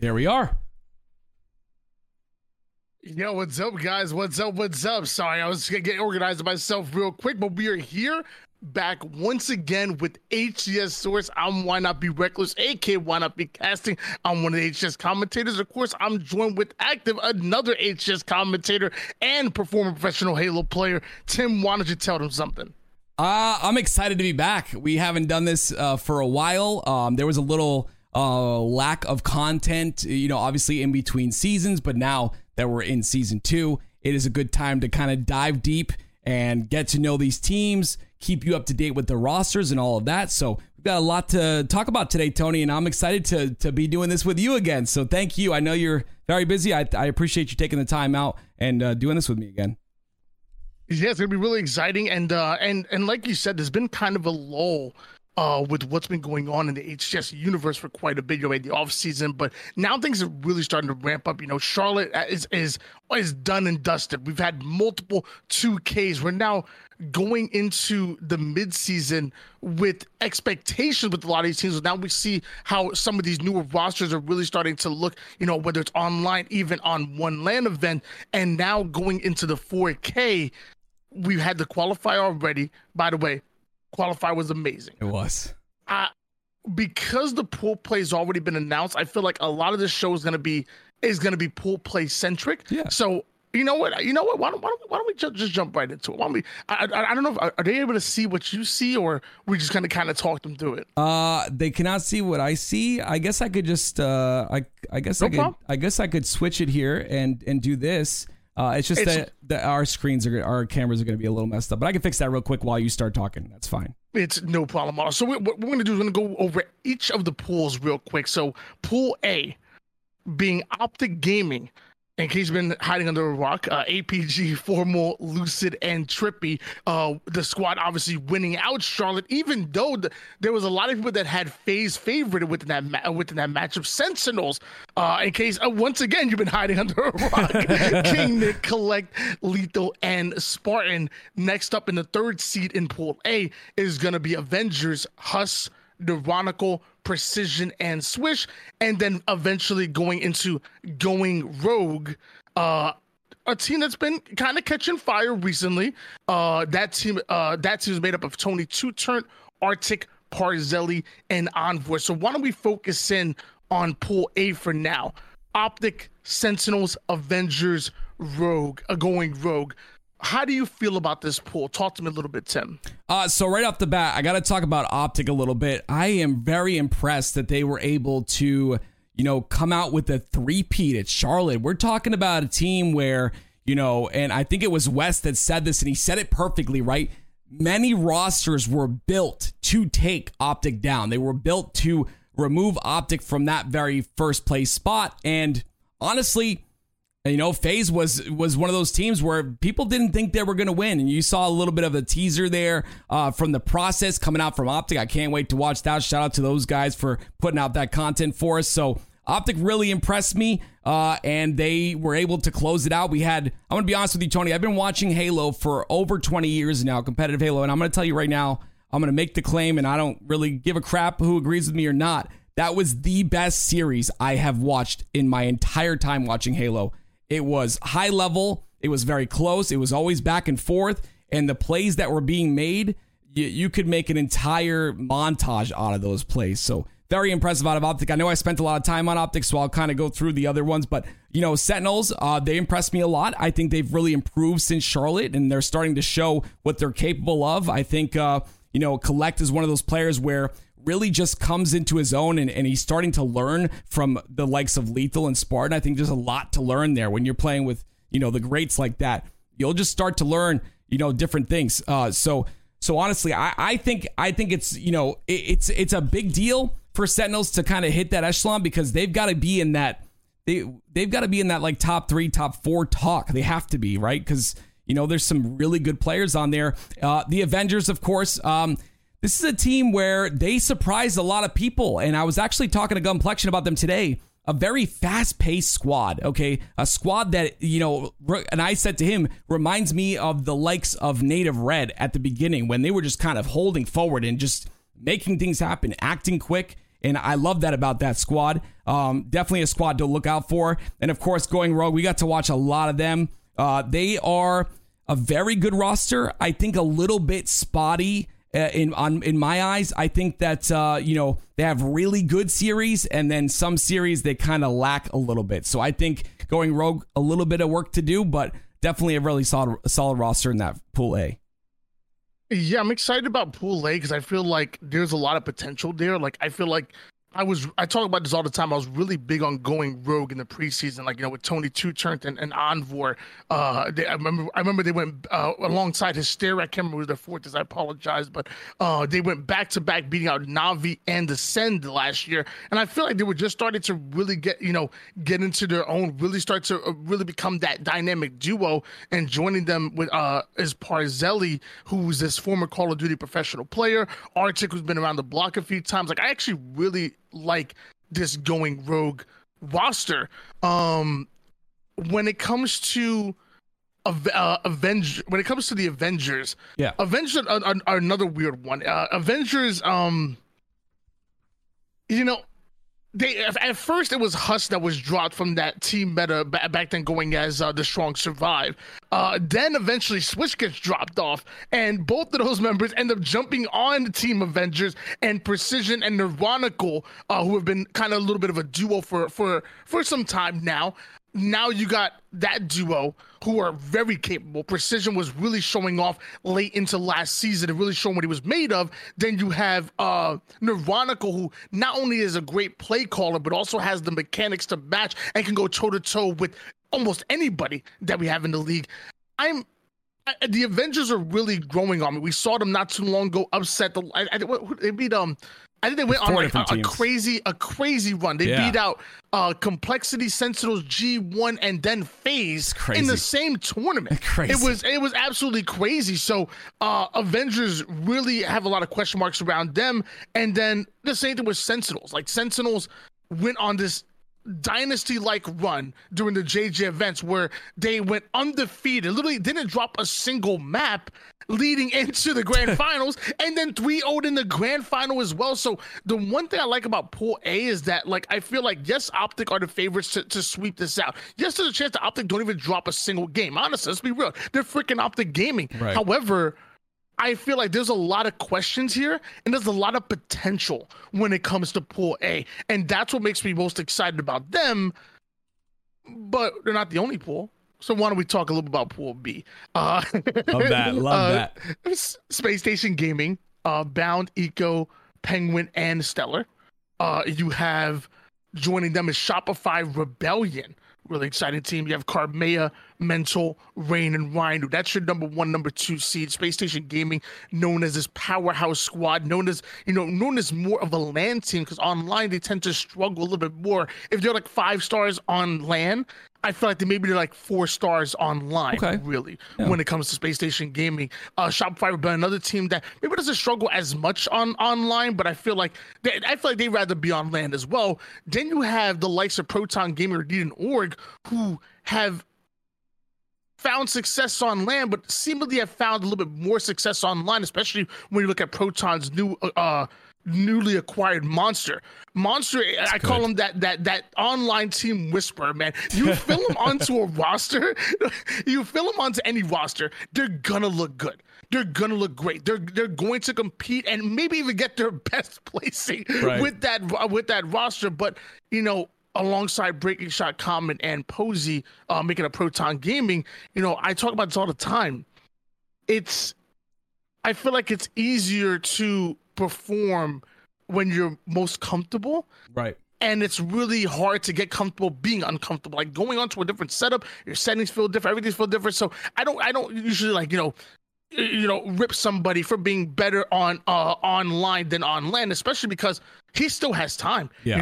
There we are. Yo, what's up, guys? What's up? What's up? Sorry, I was going to get organized myself real quick, but we are here back once again with HCS Source. I'm Why Not Be Reckless, a.k.a. Why Not Be Casting. I'm one of the HCS commentators. Of course, I'm joined with Active, another HCS commentator and former professional Halo player. Tim, why don't you tell them something? I'm excited to be back. We haven't done this for a while. There was a little lack of content, you know, obviously in between seasons, but now that we're in season 2, it is a good time to kind of dive deep and get to know these teams, keep you up to date with the rosters and all of that. So we've got a lot to talk about today, Tony, and I'm excited to be doing this with you again. So thank you. I know you're very busy. I appreciate you taking the time out and doing this with me again. Yeah, it's going to be really exciting. And like you said, there's been kind of a lull with what's been going on in the HCS universe for quite a bit, you know, in the offseason, but now things are really starting to ramp up. You know, Charlotte is done and dusted. We've had multiple 2Ks. We're now going into the midseason with expectations with a lot of these teams. Now we see how some of these newer rosters are really starting to look, you know, whether it's online, even on one LAN event, and now going into the 4K, we've had the qualifier already, by the way. Qualify was amazing. It was. Because the pool play has already been announced, I feel like a lot of this show is going to be pool play centric. Yeah. So you know what? Why don't we just jump right into it? Why don't we? I don't know. Are they able to see what you see, or we just kind of talk them through it? They cannot see what I see. I guess I could just I guess I could switch it here and do this. It's just that our cameras are going to be a little messed up, but I can fix that real quick while you start talking. That's fine. It's no problem. So what we're going to do is we're going to go over each of the pools real quick. So pool A being Optic Gaming, in case you've been hiding under a rock, APG, Formal, Lucid, and Trippy. The squad obviously winning out Charlotte, even though there was a lot of people that had FaZe favorite within that matchup. Sentinels, in case, once again, you've been hiding under a rock. King J, Collect, Lethal, and Spartan. Next up in the third seed in Pool A is going to be Avengers, Hus, Neuronical, Precision, and Switch, and then eventually going into Going Rogue, a team that's been kind of catching fire recently. That team is made up of Tony Two Turnt, Arctic, Parzelli, and Envoy. So why don't we focus in on Pool A for now? Optic, Sentinels, Avengers, Rogue, Going Rogue. How do you feel about this pool? Talk to me a little bit, Tim. So right off the bat, I got to talk about Optic a little bit. I am very impressed that they were able to, you know, come out with a three-peat at Charlotte. We're talking about a team where, you know, and I think it was Wes that said this, and he said it perfectly, right? Many rosters were built to take Optic down. They were built to remove Optic from that very first place spot. And honestly, you know, FaZe was one of those teams where people didn't think they were going to win. And you saw a little bit of a teaser there from the process coming out from Optic. I can't wait to watch that. Shout out to those guys for putting out that content for us. So Optic really impressed me, and they were able to close it out. I'm going to be honest with you, Tony. I've been watching Halo for over 20 years now, competitive Halo. And I'm going to tell you right now, I'm going to make the claim, and I don't really give a crap who agrees with me or not. That was the best series I have watched in my entire time watching Halo. It was high level. It was very close. It was always back and forth. And the plays that were being made, you could make an entire montage out of those plays. So very impressive out of Optic. I know I spent a lot of time on Optic, so I'll kind of go through the other ones. But, you know, Sentinels, they impressed me a lot. I think they've really improved since Charlotte, and they're starting to show what they're capable of. I think, you know, Collect is one of those players where really just comes into his own, and he's starting to learn from the likes of Lethal and Spartan. I think there's a lot to learn there. When you're playing with, you know, the greats like that, you'll just start to learn, you know, different things. So honestly, I think it's, you know, it's a big deal for Sentinels to kind of hit that echelon, because they've got to be in that, they've got to be in that like top 3, top 4 talk. They have to be, right? Because, you know, there's some really good players on there. The Avengers, of course, this is a team where they surprised a lot of people, and I was actually talking to Gumplexion about them today. A very fast-paced squad, okay? A squad that, you know, and I said to him, reminds me of the likes of Native Red at the beginning, when they were just kind of holding forward and just making things happen, acting quick, And I love that about that squad. Definitely a squad to look out for. And, of course, Going Rogue, we got to watch a lot of them. They are a very good roster. I think a little bit spotty in my eyes. I think that, they have really good series, and then some series they kind of lack a little bit. So I think Going Rogue, a little bit of work to do, but definitely a really solid roster in that Pool A. Yeah, I'm excited about Pool A because I feel like there's a lot of potential there. Like, I feel like I talk about this all the time. I was really big on Going Rogue in the preseason, like, with Tony Two Turnt and Envor. I remember they went alongside Hysteria. I can't remember who their fourth is. I apologize, but they went back to back, beating out Na'Vi and Ascend last year. And I feel like they were just starting to really get into their own, really start to really become that dynamic duo. And joining them with is Parzelli, who's this former Call of Duty professional player, Arctic, who's been around the block a few times. Like, I actually really like this Going Rogue roster. When it comes to the Avengers, yeah, Avengers are another weird one. Avengers, they at first it was Huss that was dropped from that Team Meta back then, going as the Strong Survive. Then eventually Switch gets dropped off, and both of those members end up jumping on Team Avengers, and Precision and Neuronical, who have been kind of a little bit of a duo for some time now. Now you got that duo who are very capable. Precision was really showing off late into last season and really showing what he was made of. Then you have Neuronical, who not only is a great play caller, but also has the mechanics to match and can go toe-to-toe with almost anybody that we have in the league. The Avengers are really growing on me. We saw them not too long ago upset the... They beat... I think they went on like a crazy run. They beat out Complexity, Sentinels, G1, and then FaZe in the same tournament. Crazy. It was absolutely crazy. So Avengers really have a lot of question marks around them. And then the same thing with Sentinels. Like, Sentinels went on this dynasty-like run during the JJ events where they went undefeated, literally didn't drop a single map leading into the grand finals, and then 3-0'd in the grand final as well. So the one thing I like about Pool A is that, like, I feel like, yes, Optic are the favorites to sweep this out. Yes, there's a chance that Optic don't even drop a single game. Honestly, let's be real. They're freaking Optic Gaming. Right. However, I feel like there's a lot of questions here, and there's a lot of potential when it comes to Pool A, and that's what makes me most excited about them. But they're not the only pool, so why don't we talk a little bit about Pool B? Love that. Space Station Gaming, Bound, Eco, Penguin, and Stellar. You have joining them is Shopify Rebellion. Really exciting team. You have Carmea, Mental, Rain, and Rhino. That's your number one, number two seed. Space Station Gaming, known as this powerhouse squad, known as more of a land team, because online they tend to struggle a little bit more. If they're like 5 stars on land, I feel like they're like 4 stars online, when it comes to Space Station Gaming. Shopify would be another team that maybe doesn't struggle as much online, but I feel like they'd rather be on land as well. Then you have the likes of Proton Gaming or Need an Org, who have found success on land, but seemingly have found a little bit more success online, especially when you look at Proton's newly acquired Monster. That's good. Call him that online team whisperer, man. You fill him onto a roster, you fill him onto any roster, they're gonna look good. They're gonna look great. They're going to compete and maybe even get their best placing with that roster. But alongside Breaking Shot, Common, and Posey, making a Proton Gaming, I talk about this all the time. I feel like it's easier to perform when you're most comfortable, right? And it's really hard to get comfortable being uncomfortable. Like, going onto a different setup, your settings feel different, everything feels different. So I don't usually like rip somebody for being better on online than on land, especially because he still has time. Yeah.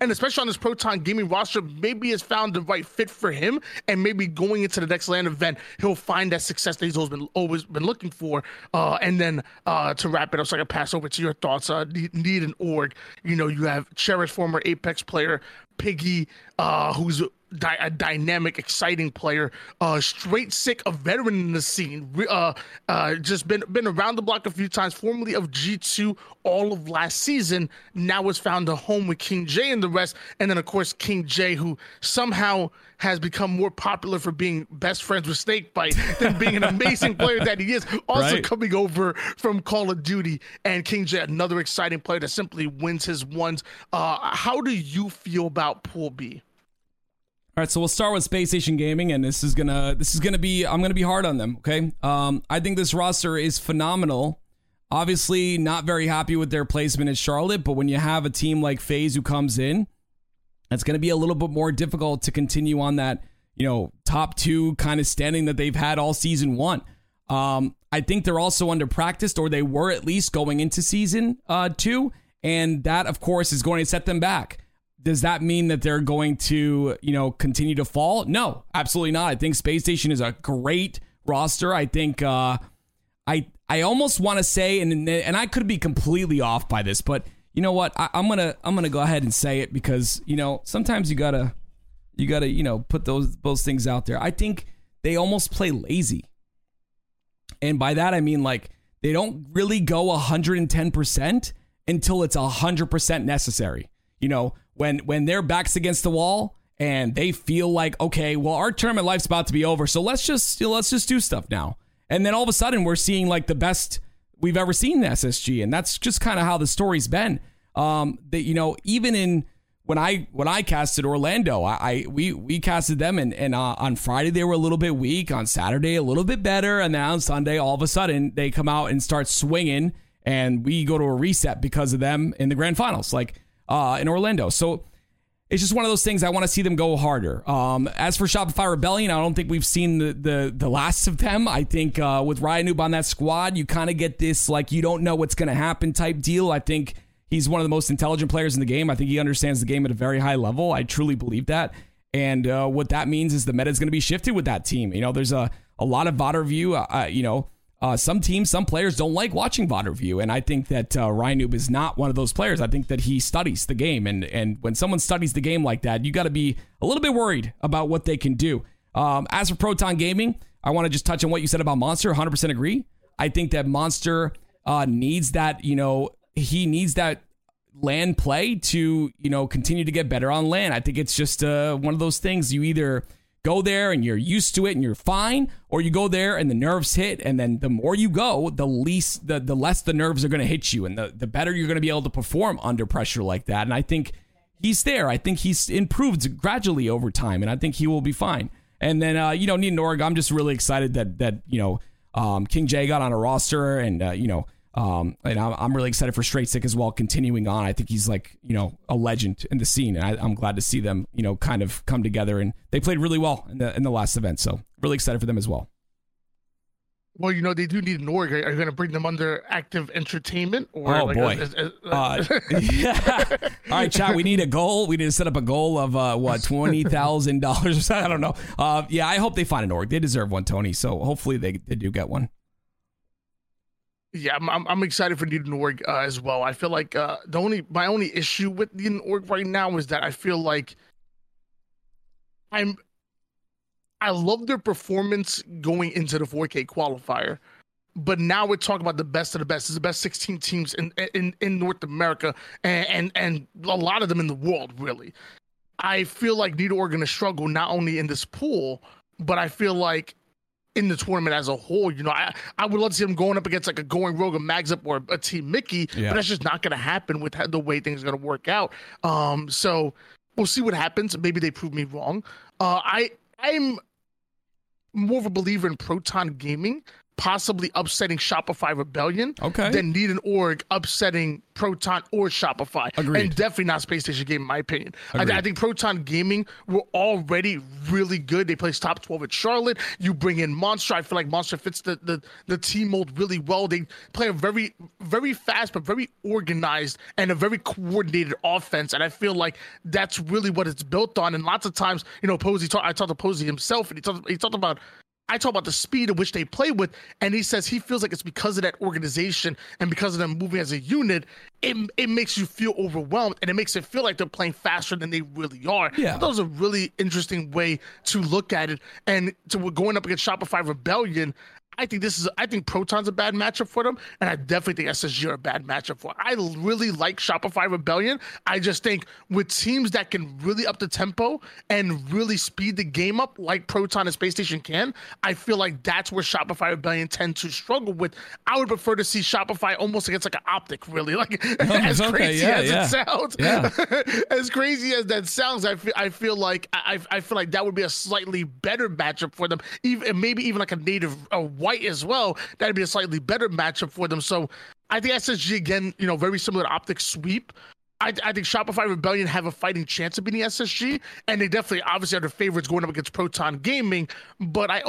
And especially on this Proton Gaming roster, maybe it's found the right fit for him, and maybe going into the next LAN event, he'll find that success that he's always been looking for. And then to wrap it up, so I can pass over to your thoughts. Need an Org. You have Cherish, former Apex player, Piggy, who's a dynamic, exciting player, straight sick, a veteran in the scene, just been around the block a few times, formerly of G2 all of last season, now has found a home with King J and the rest, and then of course King J, who somehow has become more popular for being best friends with Snakebite than being an amazing player that he is, also right. Coming over from Call of Duty. And King J, another exciting player that simply wins his ones. How do you feel about Pool B? All right, so we'll start with Space Station Gaming, and I'm gonna be hard on them. Okay, I think this roster is phenomenal. Obviously, not very happy with their placement in Charlotte, but when you have a team like FaZe who comes in, it's going to be a little bit more difficult to continue on that, you know, top two kind of standing that they've had all season one. I think they're also under practiced, or they were at least going into season two. And that, of course, is going to set them back. Does that mean that they're going to, you know, continue to fall? No, absolutely not. I think Space Station is a great roster. I think I almost want to say, and I could be completely off by this, but you know what? I'm gonna go ahead and say it because, you know, sometimes you gotta, you know, put those things out there. I think they almost play lazy, and by that I mean like they don't really go 110% until it's 100% necessary. You know, when their back's against the wall and they feel like, okay, well, our tournament life's about to be over, so let's just do stuff now. And then all of a sudden we're seeing like the best we've ever seen the SSG, and that's just kind of how the story's been. That, you know, even in when I casted Orlando, we casted them, and on Friday they were a little bit weak, on Saturday a little bit better, and then on Sunday all of a sudden they come out and start swinging, and we go to a reset because of them in the grand finals, like in Orlando. So it's just one of those things. I want to see them go harder. As for Shopify Rebellion, I don't think we've seen the last of them. I think with Ryanoob on that squad, you kind of get this, like, you don't know what's going to happen type deal. I think he's one of the most intelligent players in the game. I think he understands the game at a very high level. I truly believe that. And what that means is the meta is going to be shifted with that team. You know, there's a lot of VOD review. You know, some teams, some players don't like watching VOD review, and I think that Ryanoob is not one of those players. I think that he studies the game, and when someone studies the game like that, you got to be a little bit worried about what they can do. As for Proton Gaming, I want to just touch on what you said about Monster. 100% agree. I think that Monster needs that, you know, he needs that LAN play to, you know, continue to get better on LAN. I think it's just one of those things. You either go there and you're used to it and you're fine, or you go there and the nerves hit, and then the more you go, the less the nerves are going to hit you, and the better you're going to be able to perform under pressure like that. And I think he's there. I think he's improved gradually over time, and I think he will be fine. And then, you know, Need an Org, I'm just really excited that you know, King J got on a roster, and, you know, and I'm really excited for Straight Sick as well, continuing on. I think he's, like, you know, a legend in the scene, and I'm glad to see them, you know, kind of come together, and they played really well in the last event, so really excited for them as well. Well, you know, they do need an org. Are you going to bring them under Active Entertainment? Or boy. Yeah. All right, chat, we need a goal. We need to set up a goal of, $20,000 or something. I don't know. Yeah, I hope they find an org. They deserve one, Tony, so hopefully they do get one. Yeah, I'm excited for Need an Org as well. I feel like my only issue with Need an Org right now is that I feel like I love their performance going into the 4K qualifier, but now we're talking about the best of the best. It's the best 16 teams in North America and a lot of them in the world, really. I feel like Need an Org going to struggle not only in this pool, but I feel like in the tournament as a whole. You know, I would love to see them going up against like a Going Rogue, a Mags Up, or a Team Mickey, yeah. But that's just not going to happen with the way things are going to work out. So we'll see what happens. Maybe they prove me wrong. I'm more of a believer in Proton Gaming possibly upsetting Shopify Rebellion, okay, than Need an Org upsetting Proton or Shopify. Agreed. And definitely not Space Station Gaming, in my opinion. I think Proton Gaming were already really good. They placed top 12 at Charlotte. You bring in Monster. I feel like Monster fits the team mold really well. They play a very, very fast but very organized and a very coordinated offense, and I feel like that's really what it's built on. And lots of times, you know, Posey, I talked to Posey himself, and he talked about I talk about the speed at which they play with, and he says he feels like it's because of that organization and because of them moving as a unit, it makes you feel overwhelmed, and it makes it feel like they're playing faster than they really are. Yeah. That was a really interesting way to look at it. And so we're going up against Shopify Rebellion. I think Proton's a bad matchup for them, and I definitely think SSG are a bad matchup for them. I really like Shopify Rebellion. I just think with teams that can really up the tempo and really speed the game up like Proton and Space Station can, I feel like that's where Shopify Rebellion tend to struggle with. I would prefer to see Shopify almost against like an Optic, really. Like as crazy as that sounds, I feel like that would be a slightly better matchup for them. Even maybe even like a Native White as well, that'd be a slightly better matchup for them. So I think SSG, again, you know, very similar to Optic sweep. I think Shopify Rebellion have a fighting chance of beating SSG, and they definitely obviously are the favorites going up against Proton Gaming, but I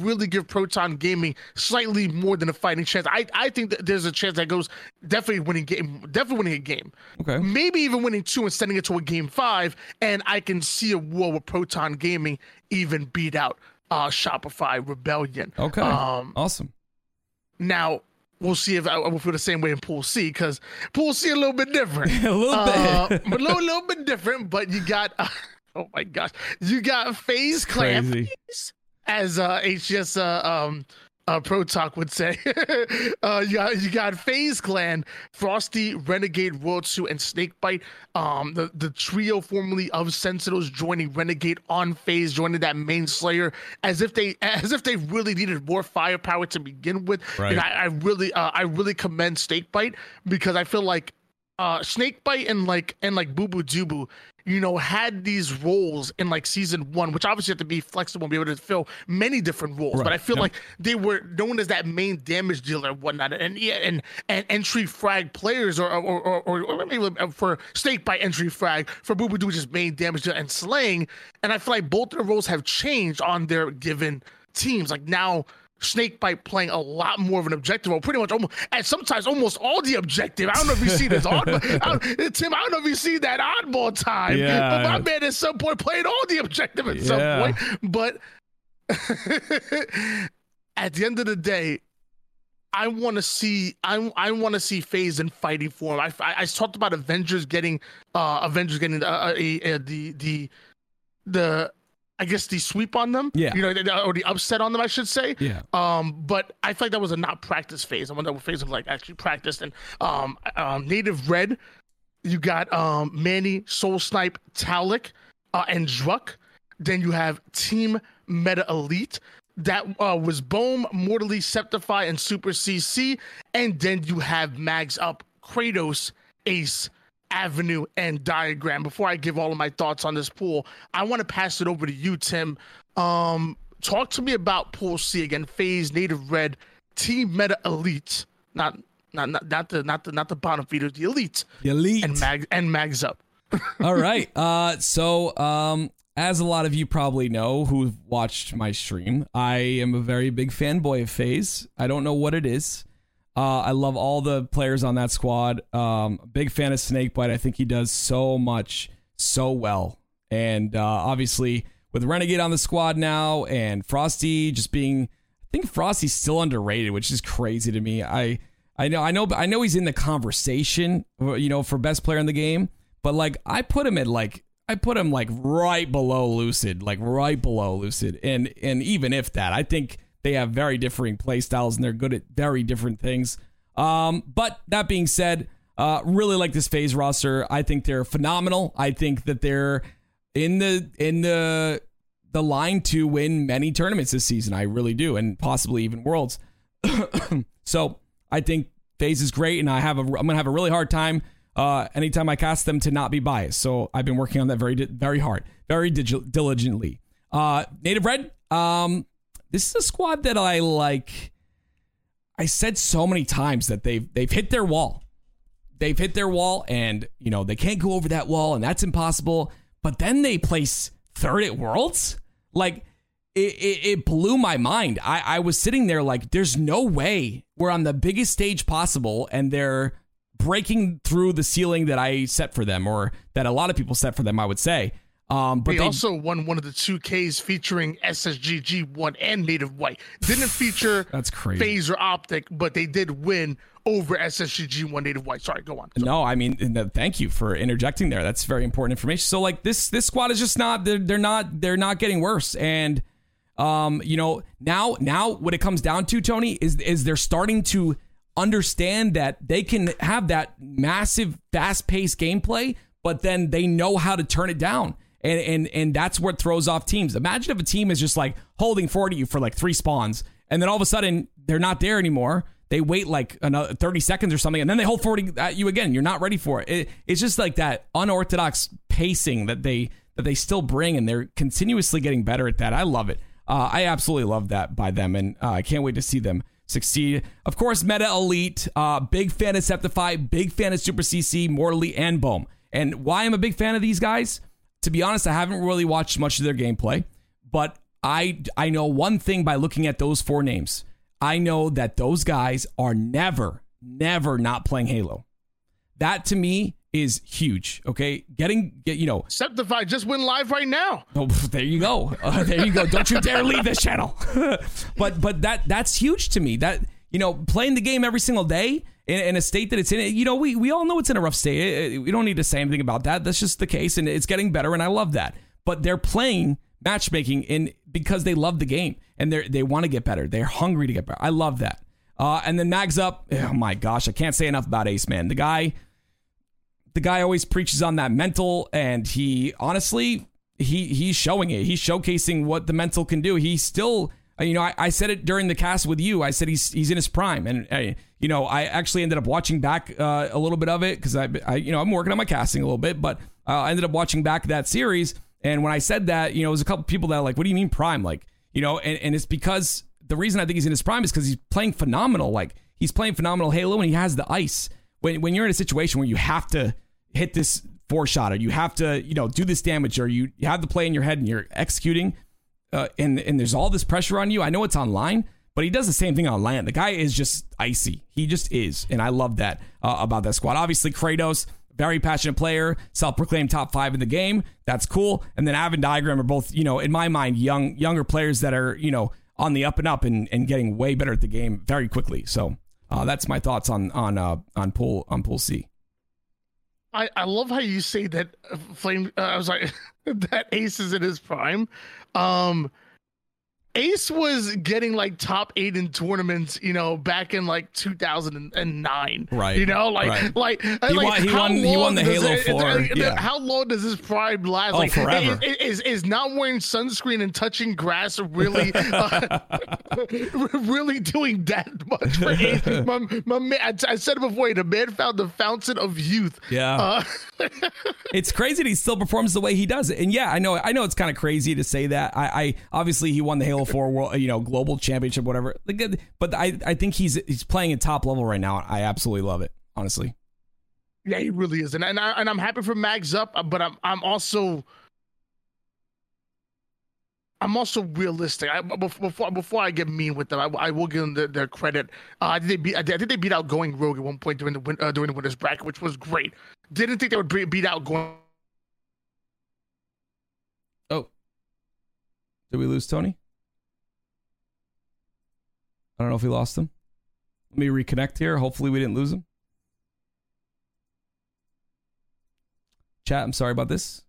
really give Proton Gaming slightly more than a fighting chance. I think that there's a chance that goes definitely winning a game. Okay. Maybe even winning two and sending it to a game 5, and I can see a war where Proton Gaming even beat out Shopify Rebellion. Okay. Awesome. Now we'll see if I will feel the same way in Pool C, because Pool C a little bit different. a little bit different. But you got FaZe Clan as HGS Pro Talk would say. you got FaZe Clan, Frosty, Renegade, World 2, and Snakebite. The trio formerly of Sentinels joining Renegade on FaZe, joining that main Slayer, as if they really needed more firepower to begin with. Right. And I really commend Snakebite, because I feel like Snakebite and like Boo Boo Dubu, you know, had these roles in like season 1, which obviously have to be flexible and be able to fill many different roles. Right. But I feel like they were known as that main damage dealer and whatnot, and entry frag players, or maybe for Snakebite entry frag, for Boo Boo Dubu just main damage dealer and slaying. And I feel like both their roles have changed on their given teams. Like now, Snakebite playing a lot more of an objective role, pretty much almost, and sometimes almost all the objective. I don't know if you see this, Tim. I don't know if you see that oddball time, but my man at some point played all the objective at some point. But at the end of the day, I want to see FaZe in fighting form. I talked about Avengers getting the I guess the sweep on them, or the upset on them, I should say. Yeah. But I feel like that was a not practice phase. I wonder what phase was like actually practiced. And Native Red, you got Manny, Soul Snipe, Talik, and Druck. Then you have Team Meta Elite. That was Boom, Mortally, Septify, and Super CC. And then you have Mags Up, Kratos, Ace, Avenue, and Diagram. Before I give all of my thoughts on this pool, I want to pass it over to you, Tim. Talk to me about Pool C again. FaZe, Native Red, Team Meta Elite, not the bottom feeders, the Elite. The Elite. And Mags Up. All right. So as a lot of you probably know who've watched my stream, I am a very big fanboy of FaZe. I don't know what it is. I love all the players on that squad. Big fan of Snakebite. I think he does so much, so well. And obviously, with Renegade on the squad now and Frosty just being... I think Frosty's still underrated, which is crazy to me. I know he's in the conversation, you know, for best player in the game. But, like, I put him right below Lucid. Like, right below Lucid. And even if that, I think... they have very differing play styles, and they're good at very different things. But that being said, really like this FaZe roster. I think they're phenomenal. I think that they're in the line to win many tournaments this season. I really do, and possibly even Worlds. So I think FaZe is great, and I'm gonna have a really hard time anytime I cast them to not be biased. So I've been working on that very diligently. Native Red. This is a squad that I like. I said so many times that they've hit their wall. They've hit their wall, and you know they can't go over that wall, and that's impossible. But then they place third at Worlds. Like it blew my mind. I was sitting there like, there's no way we're on the biggest stage possible, and they're breaking through the ceiling that I set for them, or that a lot of people set for them, I would say. But they also won one of the 2Ks featuring SSGG1 and Native White. Didn't feature that's crazy. FaZe or Optic, but they did win over SSGG1 Native White. Sorry, go on. Sorry. No, I mean, thank you for interjecting there. That's very important information. So like this squad is just not they're not getting worse. And you know, now what it comes down to, Tony, is they're starting to understand that they can have that massive fast-paced gameplay, but then they know how to turn it down. And that's what throws off teams. Imagine if a team is just like holding forward at you for like three spawns, and then all of a sudden they're not there anymore. They wait like another 30 seconds or something, and then they hold forward at you again. You're not ready for it. It's just like that unorthodox pacing that they still bring, and they're continuously getting better at that. I love it. I absolutely love that by them, and I can't wait to see them succeed. Of course, Meta Elite, big fan of Septify, big fan of Super CC, Mortally, and Boom. And why I'm a big fan of these guys? To be honest, I haven't really watched much of their gameplay, but I know one thing by looking at those four names. I know that those guys are never not playing Halo. That to me is huge. Okay, you know, Septify just went live right now. Oh, there you go, Don't you dare leave this channel. But that's huge to me. That, you know, playing the game every single day in a state that it's in, you know, we all know it's in a rough state. We don't need to say anything about that. That's just the case, and it's getting better, and I love that. But they're playing matchmaking because they love the game, and they want to get better. They're hungry to get better. I love that. And then Mags Up, oh my gosh, I can't say enough about Ace, man. The guy always preaches on that mental, and he honestly, he's showing it. He's showcasing what the mental can do. He's still... You know, I said it during the cast with you. I said he's in his prime, and you know, I actually ended up watching back a little bit of it because I you know, I'm working on my casting a little bit, but I ended up watching back that series. And when I said that, you know, it was a couple people that are like, "What do you mean prime?" Like, you know, and it's because the reason I think he's in his prime is because he's playing phenomenal. Like, he's playing phenomenal Halo, and he has the ice. When you're in a situation where you have to hit this four shot, or you have to, you know, do this damage, or you have the play in your head and you're executing. And there's all this pressure on you. I know it's online, but he does the same thing on land. The guy is just icy. He just is. And I love that about that squad. Obviously, Kratos, very passionate player, self-proclaimed top 5 in the game. That's cool. And then Av and Diagram are both, you know, in my mind, younger players that are, you know, on the up and up and getting way better at the game very quickly. So that's my thoughts on Pool C. I love how you say that Flame. I was like, that Ace is in his prime. Ace was getting like top 8 in tournaments, you know, back in like 2009. Right. You know, he won the Halo 4. Yeah. How long does his prime last? Oh, like, forever. Is not wearing sunscreen and touching grass really, really doing that much for Ace? My man, I said it before, the man found the fountain of youth. Yeah. It's crazy that he still performs the way he does it. And yeah, I know it's kind of crazy to say that. I obviously he won the Halo 4 world, you know, global championship, whatever. But I think he's playing at top level right now. I absolutely love it, honestly. Yeah, he really is, and I'm happy for Mags Up, but I'm also realistic. Before I get mean with them, I will give them their credit. I think they beat out Going Rogue at one point during the winners bracket, which was great. Didn't think they would beat out Going. Oh, did we lose Tony? I don't know if we lost him. Let me reconnect here. Hopefully we didn't lose him. Chat, I'm sorry about this.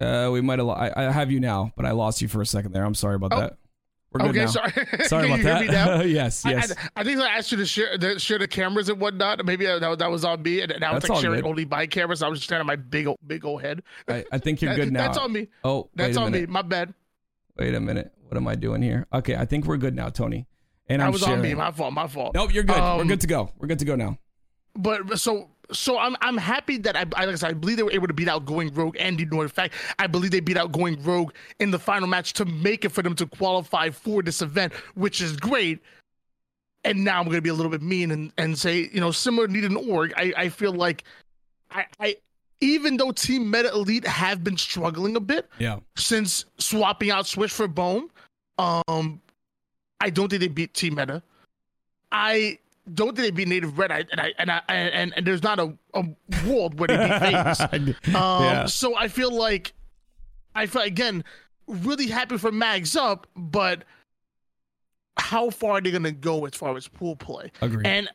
We might have. I have you now, but I lost you for a second there. I'm sorry about that. We're good now. Sorry about that. Hear me now? Yes. I think I asked you to share the cameras and whatnot. Maybe that was on me, and I was like sharing only my cameras. So I was just standing on my big old head. I think you're good now. That's on me. Oh, that's on me. My bad. Wait a minute. What am I doing here? Okay, I think we're good now, Tony. And I was sharing. On me. My fault. Nope, you're good. We're good to go. We're good to go now. But so I'm happy that I believe they were able to beat out Going Rogue and Need an Org. In fact, I believe they beat out Going Rogue in the final match to make it for them to qualify for this event, which is great. And now I'm going to be a little bit mean and say, you know, similar to Need an Org, I feel like I even though Team Meta Elite have been struggling a bit since swapping out Switch for Boom, I don't think they beat Team Meta. I don't think they beat Native Red, and there's not a world where they beat FaZe. Yeah. So I feel again really happy for Mags Up, but how far are they gonna go as far as pool play? Agreed. And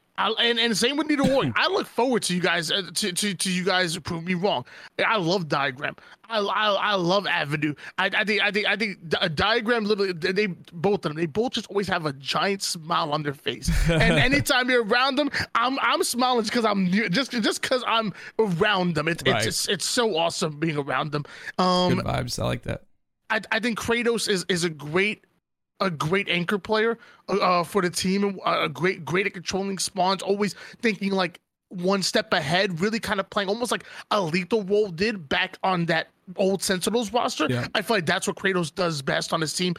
same with Need an Org. I look forward to you guys to you guys prove me wrong. I love Diagram. I love Avenue. I think Diagram, literally, they both just always have a giant smile on their face. And anytime you're around them, I'm smiling because I'm just because I'm around them. It's so awesome being around them. Good vibes. I like that. I think Kratos is a great anchor player for the team, great at controlling spawns, always thinking like one step ahead, really kind of playing almost like a Lethal role did back on that old Sentinels roster. Yeah. I feel like that's what Kratos does best on his team.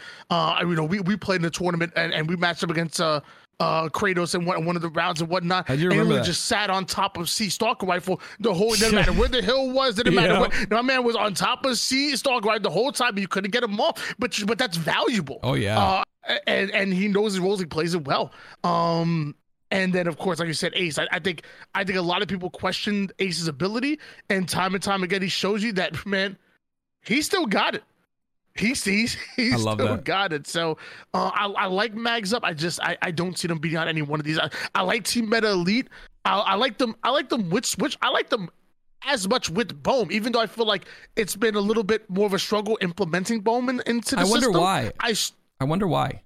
We played in the tournament and we matched up against Kratos in one of the rounds and whatnot. And we just sat on top of C Stalker Rifle the whole. Didn't matter where the hill was. Didn't matter what. My man was on top of C Stalker Rifle the whole time. You couldn't get him off. But that's valuable. Oh yeah. And he knows his roles. He plays it well. And then of course, like you said, Ace. I think a lot of people questioned Ace's ability, and time again, he shows you that, man, he still got it. He still got it. So I like Mags Up. I don't see them beating out any one of these. I like Team Meta Elite. I like them. I like them with Switch. I like them as much with Boom, even though I feel like it's been a little bit more of a struggle implementing Boom into the system. I wonder why.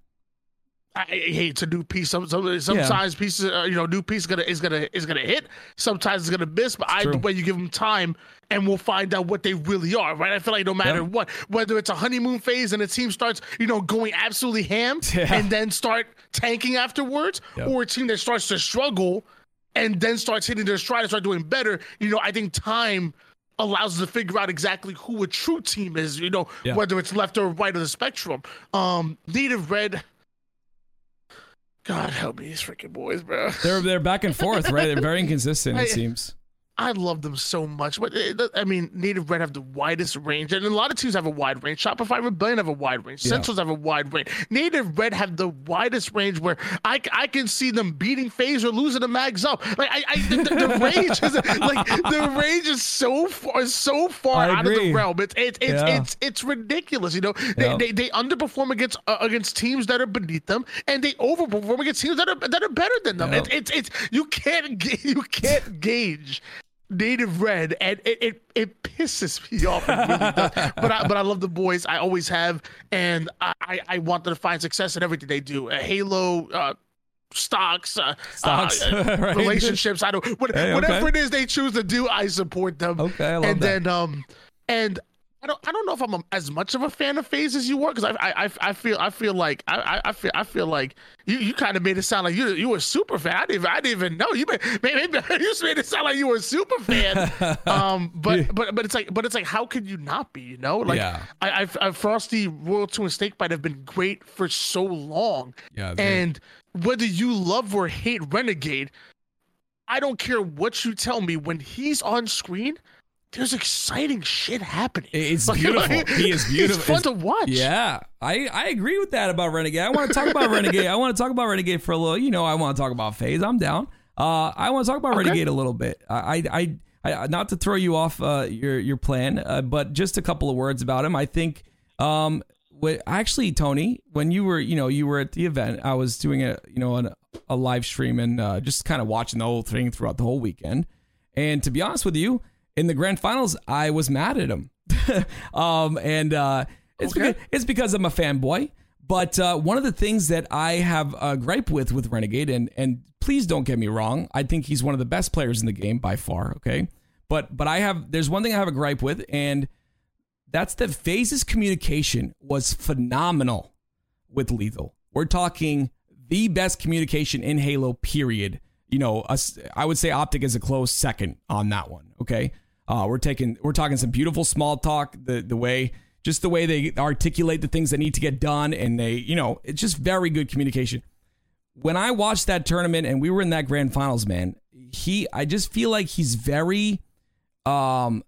Hey, it's a new piece. Sometimes pieces, new piece is gonna hit. Sometimes it's gonna miss. But either way, you give them time, and we'll find out what they really are. Right? I feel like no matter what, whether it's a honeymoon phase and the team starts, going absolutely ham and then start tanking afterwards, or a team that starts to struggle and then starts hitting their stride and start doing better. I think time allows us to figure out exactly who a true team is. Whether it's left or right of the spectrum. Native Red. God help me, these freaking boys, bro. They're back and forth, right? They're very inconsistent, it seems. I love them so much. But Native Red have the widest range. And a lot of teams have a wide range. Shopify Rebellion have a wide range. Sentinels have a wide range. Native Red have the widest range where I can see them beating FaZe or losing to Mags Up. Like the range is so far out of the realm. It's ridiculous. They underperform against teams that are beneath them, and they overperform against teams that are better than them. You can't gauge Native Red, and it pisses me off. It really does. But I love the boys. I always have, and I want them to find success in everything they do. Halo, stocks, right? Relationships. I don't. Whatever it is they choose to do, I support them. Okay, I love and that. Then and I don't know if I'm as much of a fan of FaZe as you were, because I feel like you kind of made it sound like you were a super fan. I didn't even know you. Maybe you made it sound like you were a super fan. But it's like how could you not be? Frosty, Royal 2, and Snakebite have been great for so long. Yeah, and whether you love or hate Renegade, I don't care what you tell me. When he's on screen, there's exciting shit happening. It's beautiful. He is beautiful. It's fun to watch. Yeah. I agree with that about Renegade. I want to talk about Renegade. I want to talk about Renegade for a little. I want to talk about FaZe. I'm down. I want to talk about Renegade a little bit. I not to throw you off your plan, but just a couple of words about him. I think actually, Tony, when you were at the event, I was doing a live stream and just kind of watching the whole thing throughout the whole weekend. And to be honest with you, in the grand finals, I was mad at him. It's because I'm a fanboy. But one of the things that I have a gripe with Renegade, and please don't get me wrong, I think he's one of the best players in the game by far, okay? But there's one thing I have a gripe with, and that's that FaZe's communication was phenomenal with Lethal. We're talking the best communication in Halo, period. I would say Optic is a close second on that one, okay? We're talking some beautiful small talk, the way they articulate the things that need to get done, and they, it's just very good communication. When I watched that tournament and we were in that grand finals, man, I just feel like he's very chaotic.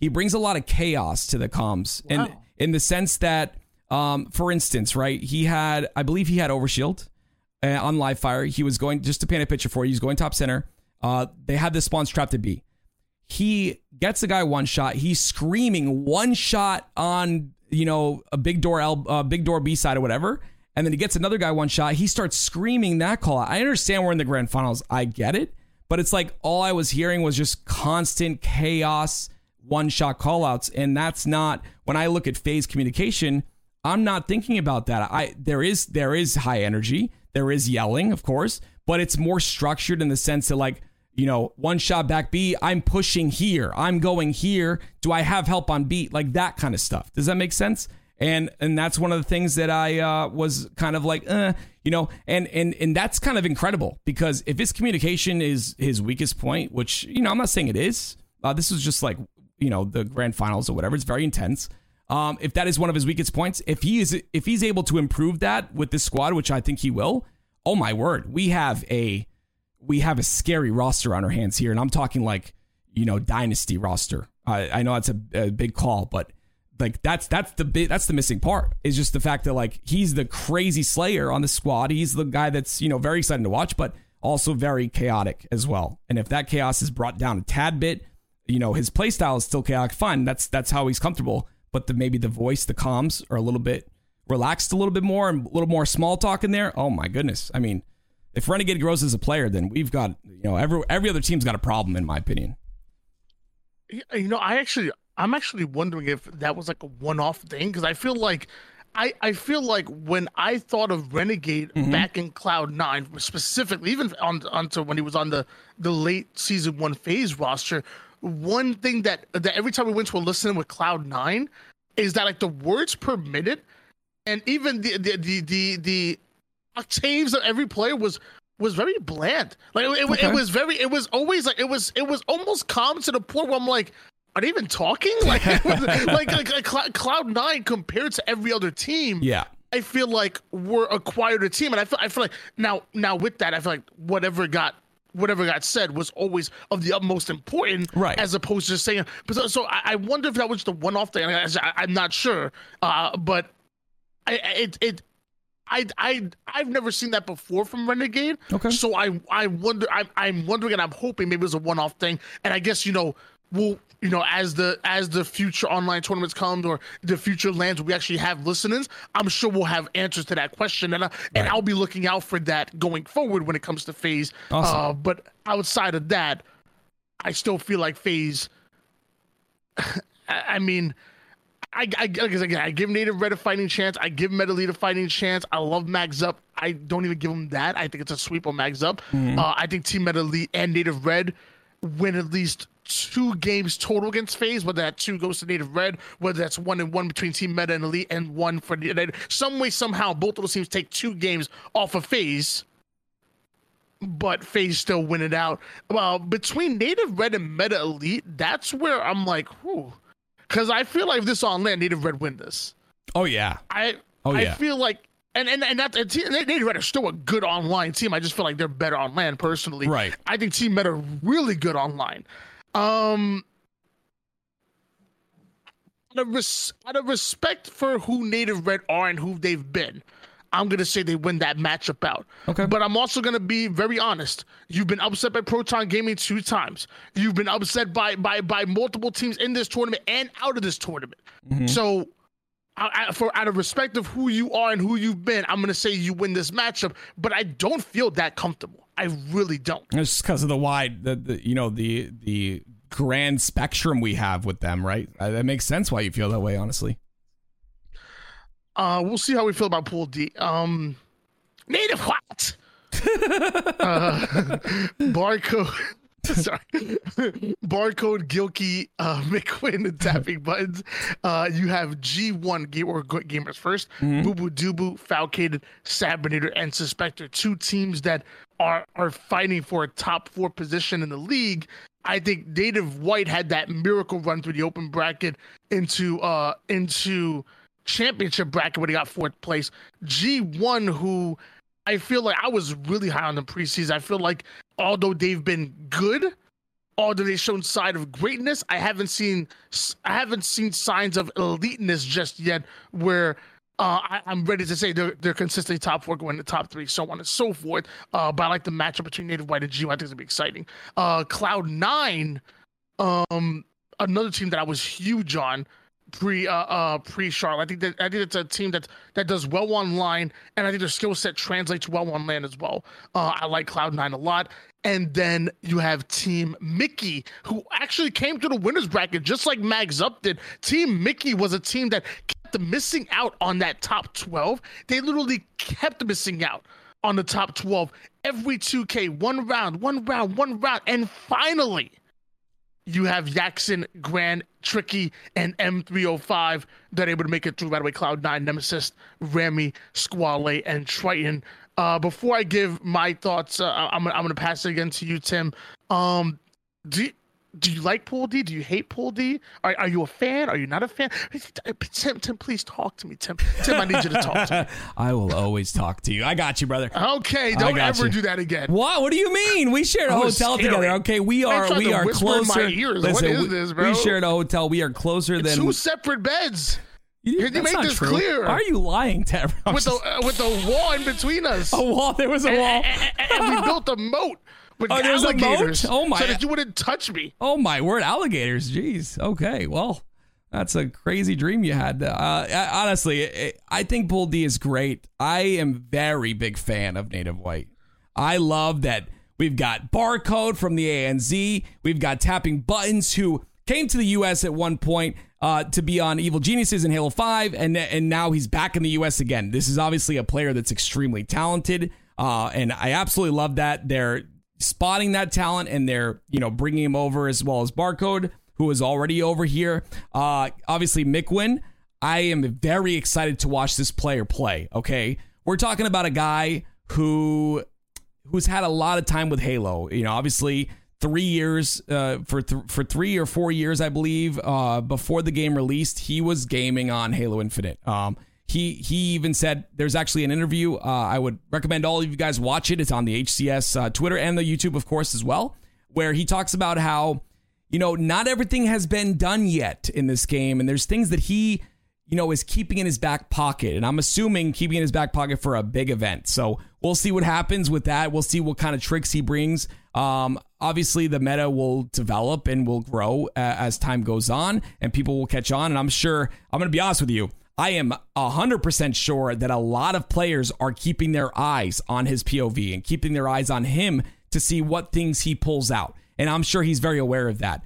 He brings a lot of chaos to the comms, and in the sense that, for instance, right, I believe he had Overshield. on live fire. He was going, just to paint a picture for you, he's going top center. They had this spawn trap to B. He gets the guy one shot. He's screaming one shot on, you know, a big door L, big door B side or whatever. And then he gets another guy one shot. He starts screaming that call out. I understand we're in the grand finals. I get it. But it's like all I was hearing was just constant chaos, one shot call outs. And that's not, when I look at FaZe communication, I'm not thinking about that. There is high energy. There is yelling, of course, but it's more structured in the sense that, like, you know, one shot back B, I'm pushing here, I'm going here. Do I have help on B? Like that kind of stuff. Does that make sense? And that's one of the things that I was kind of like, you know, and that's kind of incredible, because if his communication is his weakest point, which, you know, I'm not saying it is, this was just like, you know, the grand finals or whatever. It's very intense. If that is one of his weakest points, if he's able to improve that with this squad, which I think he will. Oh my word. We have a scary roster on our hands here. And I'm talking like, you know, dynasty roster. I know that's a big call, but like that's the missing part, is just the fact that, like, he's the crazy slayer on the squad. He's the guy that's, you know, very exciting to watch, but also very chaotic as well. And if that chaos is brought down a tad bit, you know, his play style is still chaotic fun. That's how he's comfortable. But maybe the voice, the comms are a little bit relaxed, a little bit more, and a little more small talk in there. Oh my goodness. I mean, if Renegade grows as a player, then we've got, you know, every other team's got a problem, in my opinion. You know, I'm actually wondering if that was like a one-off thing, because I feel like when I thought of Renegade back in Cloud 9 specifically, even onto when he was on the late season 1 FaZe roster, one thing that every time we went to a listen with Cloud 9 is that, like, the words per minute and even the octaves of every player was very bland. Like it was almost calm to the point where I'm like, are they even talking? Like it was, like Cloud 9 compared to every other team. Yeah. I feel like we're a quieter team, and I feel like now with that, I feel like whatever got said was always of the utmost importance, right? As opposed to just saying. So I wonder if that was the one-off thing. I'm not sure, but I've never seen that before from Renegade. Okay. So I wonder. I'm wondering, and I'm hoping maybe it was a one-off thing. And I guess, you know, we'll, you know, as the future online tournaments come, or the future lands we actually have listeners, I'm sure we'll have answers to that question, and I'll be looking out for that going forward when it comes to FaZe. Awesome. But outside of that, I still feel like FaZe. I mean, I give Native Red a fighting chance. I give Meta Elite a fighting chance. I love Mags Up. I don't even give him that. I think it's a sweep on Mags Up. Mm-hmm. I think Team Meta Elite and Native Red win at least 2 games total against FaZe, whether that 2 goes to Native Red, whether that's 1-1 between Team Meta and Elite, and 1 for United. Some way, somehow, both of those teams take 2 games off of FaZe, but FaZe still win it out. Well, between Native Red and Meta Elite, that's where I'm like, whew. Because I feel like this on land, Native Red win this. Oh, yeah. I feel like, and Native Red are still a good online team. I just feel like they're better on land, personally. Right. I think Team Meta are really good online. Out of respect for who Native Red are and who they've been, I'm going to say they win that matchup out. Okay. But I'm also going to be very honest. You've been upset by Proton Gaming 2 times. You've been upset by multiple teams in this tournament and out of this tournament. Mm-hmm. So out of respect of who you are and who you've been, I'm going to say you win this matchup, but I don't feel that comfortable. I really don't. It's just because of the wide, the you know, the grand spectrum we have with them, right? That makes sense why you feel that way, honestly. We'll see how we feel about Pool D. Native what? Barcode. Sorry. Barcode, Gilkey, McQuinn, and tapping buttons. You have G1 Gamers First, Boo Boo Doobu, Falcated, Sabinator, and Suspector. 2 teams that are fighting for a top 4 position in the league. I think Native White had that miracle run through the open bracket into championship bracket when he got 4th place. G1, who I feel like I was really high on the preseason. I feel like although they've been good, although they've shown sign of greatness, I haven't seen signs of eliteness just yet. Where I'm ready to say they're consistently top four, going to top three, so on and so forth. But I like the matchup between Native White and G. I think it's gonna be exciting. Cloud9, another team that I was huge on pre-Charlotte. I think it's a team that does well online, and I think their skill set translates well on land as well. I like Cloud9 a lot. And then you have Team Mickey, who actually came to the winner's bracket just like Mags Up did. Team Mickey was a team that kept missing out on that top 12. They literally kept missing out on the top 12 every 2K, one round, and finally you have Yaxin, Grand, Tricky, and M305 that are able to make it through. By the way, Cloud9, Nemesis, Ramy, Squale, and Triton. Before I give my thoughts, I'm going to pass it again to you, Tim. Do you like Pool D? Do you hate Pool D? Are you a fan? Are you not a fan? Tim, please talk to me, Tim. Tim, I need you to talk to me. I will always talk to you. I got you, brother. Okay, don't ever do that again. What? What do you mean? We shared a hotel together. Okay, we are closer. In my ears. Listen, what is this, bro? We shared a hotel. We are closer than two separate beds. Can you make this clear? Why are you lying to everyone? With a wall in between us. A wall? There was a wall. And we built a moat. Oh, there's a moat? Oh, my. So that you wouldn't touch me. Oh, my word. Alligators. Jeez. Okay. Well, that's a crazy dream you had. Honestly, I think Pool D is great. I am very big fan of Native White. I love that we've got Barcode from the ANZ. We've got Tapping Buttons, who came to the U.S. at one point to be on Evil Geniuses in Halo 5, and now he's back in the U.S. again. This is obviously a player that's extremely talented, and I absolutely love that they're spotting that talent and they're, you know, bringing him over, as well as Barcode, who is already over here. Obviously, Mickwin. I am very excited to watch this player play. Okay, we're talking about a guy who's had a lot of time with Halo. You know, obviously 3 years for 3 or 4 years, I believe, before the game released, he was gaming on Halo Infinite. He even said, there's actually an interview. I would recommend all of you guys watch it. It's on the HCS Twitter and the YouTube, of course, as well, where he talks about how, you know, not everything has been done yet in this game. And there's things that he, you know, is keeping in his back pocket. And I'm assuming keeping in his back pocket for a big event. So we'll see what happens with that. We'll see what kind of tricks he brings. Obviously, the meta will develop and will grow as time goes on and people will catch on. And I'm going to be honest with you. I am 100% sure that a lot of players are keeping their eyes on his POV and keeping their eyes on him to see what things he pulls out. And I'm sure he's very aware of that.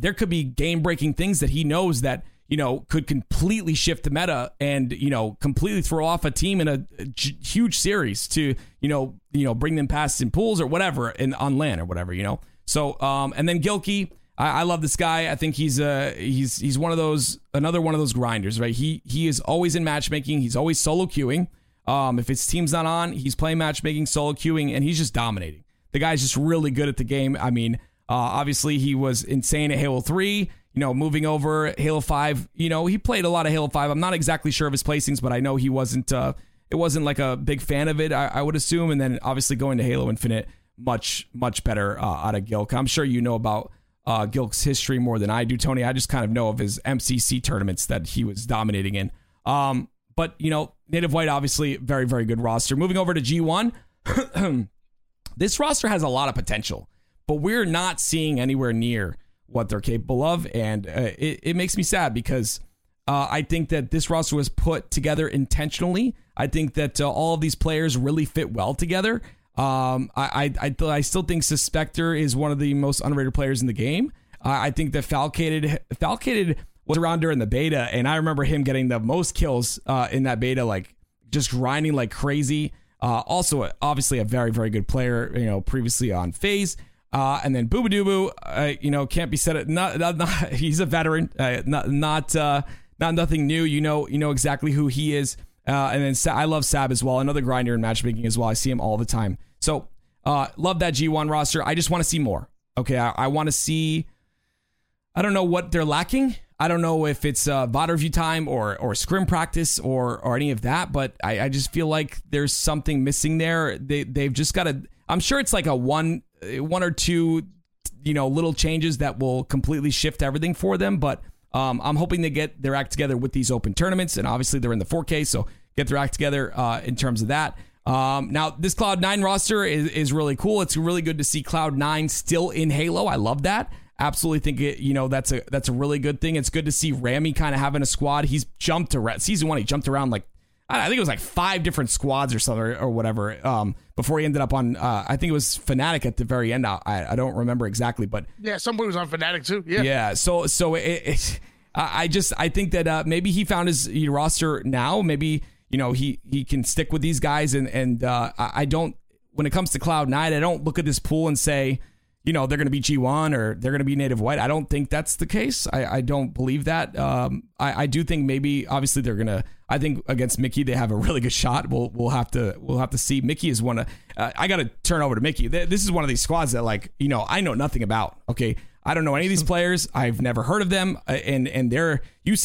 There could be game-breaking things that he knows that, you know, could completely shift the meta and, you know, completely throw off a team in a huge series to, you know, bring them past in pools or whatever and on LAN or whatever, you know. So, and then Gilkey. I love this guy. I think he's another one of those grinders, right? He is always in matchmaking. He's always solo queuing. If his team's not on, he's playing matchmaking, solo queuing, and he's just dominating. The guy's just really good at the game. I mean, obviously he was insane at Halo 3. You know, moving over Halo 5. You know, he played a lot of Halo 5. I'm not exactly sure of his placings, but I know he wasn't. It wasn't like a big fan of it. I would assume, and then obviously going to Halo Infinite, much better out of Gilk. I'm sure you know about Gilk's history more than I do, Tony. I just kind of know of his MCC tournaments that he was dominating in. But, you know, Native White, obviously, very, very good roster. Moving over to G1, this roster has a lot of potential, but we're not seeing anywhere near what they're capable of, and it makes me sad because I think that this roster was put together intentionally. I think that all of these players really fit well together. I still think Suspector is one of the most underrated players in the game. I think that Falcated was around during the beta, and I remember him getting the most kills in that beta, like just grinding like crazy. Also, obviously a very, very good player, you know, previously on FaZe. And then Boobadoobo, you know, can't be said. Not he's a veteran, not nothing new. You know exactly who he is. And then I love Sab as well, another grinder in matchmaking as well. I see him all the time. So love that G1 roster. I just want to see more. Okay, I want to see. I don't know what they're lacking. I don't know if it's VOD review time or scrim practice or any of that. But I just feel like there's something missing there. They've just got to. I'm sure it's like a one or two, you know, little changes that will completely shift everything for them. But I'm hoping they get their act together with these open tournaments, and obviously they're in the 4K, so get their act together in terms of that. Now, this Cloud9 roster is really cool. It's really good to see Cloud9 still in Halo. I love that. Absolutely think it, you know, that's a really good thing. It's good to see Rami kind of having a squad. He's jumped around. Season 1, he jumped around like, I think it was like 5 different squads or something or whatever before he ended up on, I think it was Fnatic at the very end. I don't remember exactly, but... Yeah, somebody was on Fnatic too. Yeah, so I think that maybe he found his roster now. Maybe, you know, he can stick with these guys. And I don't... When it comes to Cloud9, I don't look at this pool and say, you know, they're going to be G1 or they're going to be Native White. I don't think that's the case. I don't believe that. I do think maybe, obviously, they're going to... I think against Mickey, they have a really good shot. We'll have to see. Mickey is one of... I got to turn over to Mickey. This is one of these squads that, like, you know, I know nothing about. Okay, I don't know any of these players. I've never heard of them. And they're... You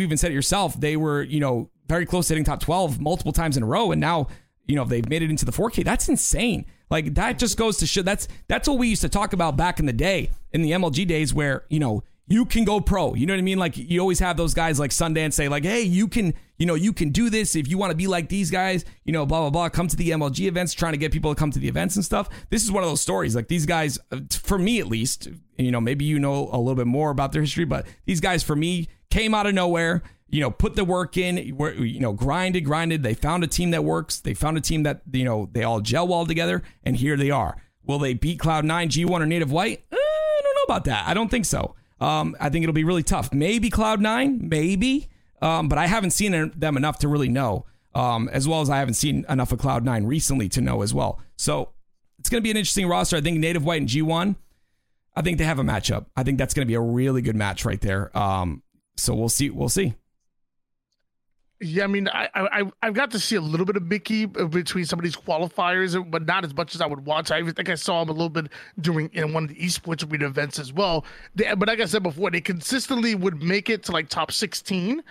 even said it yourself. They were, you know, very close to hitting top 12 multiple times in a row. And now, you know, they've made it into the 4K. That's insane. Like, that just goes to show. That's what we used to talk about back in the day, in the MLG days, where, you know, you can go pro. You know what I mean? Like, you always have those guys like Sundance say, like, hey, you can do this if you want to be like these guys, you know, blah, blah, blah. Come to the MLG events, trying to get people to come to the events and stuff. This is one of those stories. Like, these guys, for me at least, you know, maybe you know a little bit more about their history, but these guys, for me, came out of nowhere. You know, put the work in, you know, grinded. They found a team that works. They found a team that, you know, they all gel well together. And here they are. Will they beat Cloud9, G1, or Native White? I don't know about that. I don't think so. I think it'll be really tough. Maybe Cloud9, maybe. But I haven't seen them enough to really know, as well as I haven't seen enough of Cloud9 recently to know as well. So it's going to be an interesting roster. I think Native White and G1, I think they have a matchup. I think that's going to be a really good match right there. So we'll see. We'll see. Yeah, I mean, I've got to see a little bit of Mickey between some of these qualifiers, but not as much as I would want. I think I saw him a little bit in one of the esports arena events as well. But like I said before, they consistently would make it to like top 16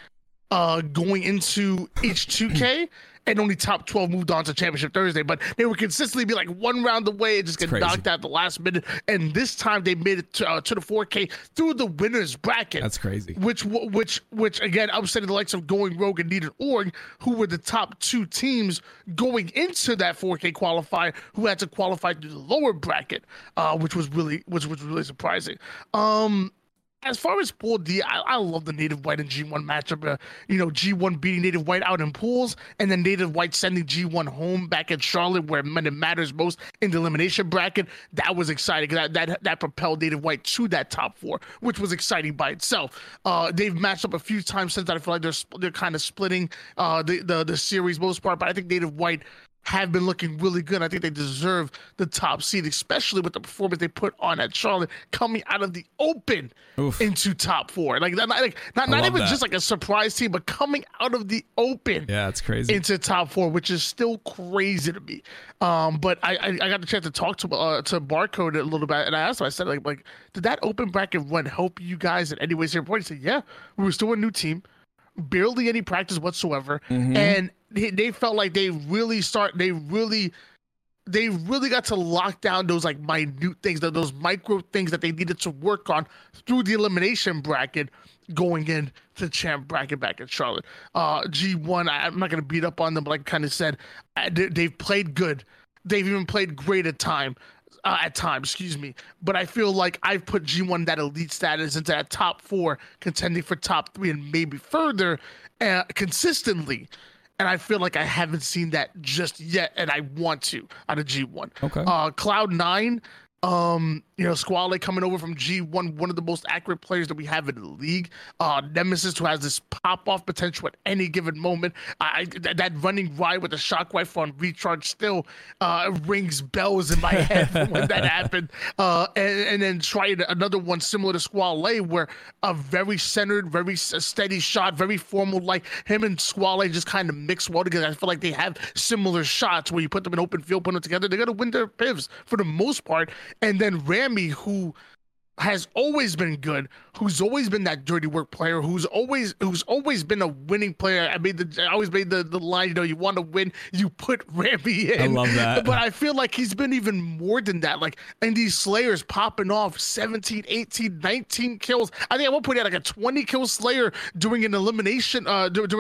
going into H2K, and only top 12 moved on to Championship Thursday. But they would consistently be like one round away and just get knocked out at the last minute. And this time they made it to the 4K through the winners bracket. That's crazy. Which again, upsetted the likes of Going Rogue and Need an Org, who were the top 2 teams going into that 4K qualifier, who had to qualify through the lower bracket, which was really surprising. As far as Pool D, I love the Native White and G1 matchup. You know, G1 beating Native White out in pools, and then Native White sending G1 home back at Charlotte, where it matters most in the elimination bracket. That was exciting. That propelled Native White to that top 4, which was exciting by itself. They've matched up a few times since that. I feel like they're kind of splitting the series most part, but I think Native White have been looking really good. I think they deserve the top seed, especially with the performance they put on at Charlotte, coming out of the open into top 4. Not even just like a surprise team, but coming out of the open, it's crazy, into top 4, which is still crazy to me. But I got the chance to talk to Barcode a little bit, and I asked him. I said, like, did that open bracket run help you guys in any way? He said, yeah, we were still a new team, barely any practice whatsoever, and they felt like they really got to lock down those like minute things, those micro things that they needed to work on through the elimination bracket going in to champ bracket back in Charlotte. G1, I'm not going to beat up on them, but like I kind of said, they've played good. They've even played great at times, but I feel like I've put G1, that elite status, into that top 4, contending for top 3 and maybe further consistently. And I feel like I haven't seen that just yet, and I want to out of G1. Okay. Cloud9, you know, Squale coming over from G1, one of the most accurate players that we have in the league. Nemesis, who has this pop-off potential at any given moment. That running ride with the Shockwife on recharge still rings bells in my head when that happened. And then trying another one similar to Squale, where a very centered, very steady shot, very formal, like him and Squale just kind of mix well together. I feel like they have similar shots where you put them in open field, put them together, they're going to win their pivs for the most part. And then Ram, who has always been good, who's always been that dirty work player, who's always been a winning player. I mean, I always made the line, you know, you want to win, you put Rambi in. I love that. But I feel like he's been even more than that. Like, and these Slayers popping off 17, 18, 19 kills. I think at one point he had like a 20 kill Slayer doing an elimination, run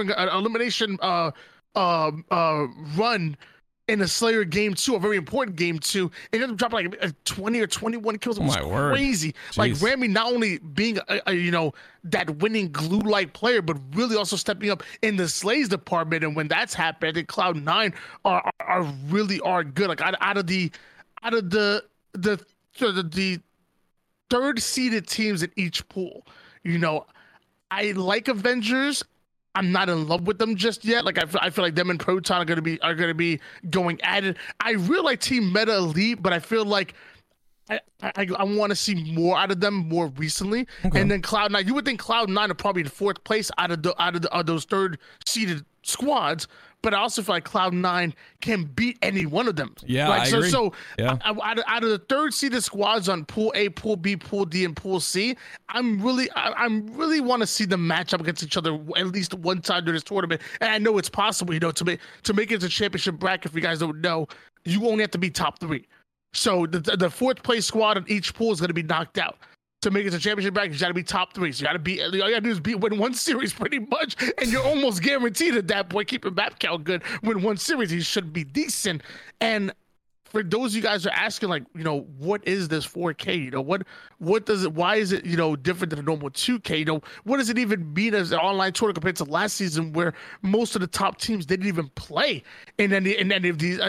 in a Slayer game two, a very important game two, and then drop like 20 or 21 kills. It was crazy. Jeez. Like Rambi not only being a you know, that winning glue-like player, but really also stepping up in the Slays department. And when that's happened, I think Cloud9 are really are good. Like out of the third seeded teams in each pool, you know, I like Avengers. I'm not in love with them just yet. Like I feel like them and Proton are gonna be going at it. I really like Team Meta Elite, but I feel like I want to see more out of them more recently. Okay. And then Cloud9, you would think Cloud9 are probably in fourth place out of those third seeded squads, but I also feel like Cloud9 can beat any one of them. Yeah, like, I agree. So yeah. Out of the third seeded squads on Pool A, Pool B, Pool D, and Pool C, I really want to see them match up against each other at least one time during this tournament. And I know it's possible, you know, to make it to championship bracket. If you guys don't know, you only have to be top three. So the fourth place squad in each pool is going to be knocked out. To make it to championship bracket, you got to be top three. So all you got to do is win one series pretty much, and you're almost guaranteed at that point. Keep your map count good. Win one series, you should be decent. And for those of you guys who are asking, like, you know, what is this 4K? You know, what does it? Why is it, you know, different than a normal 2K? You know, what does it even mean as an online tournament compared to last season, where most of the top teams didn't even play in any of these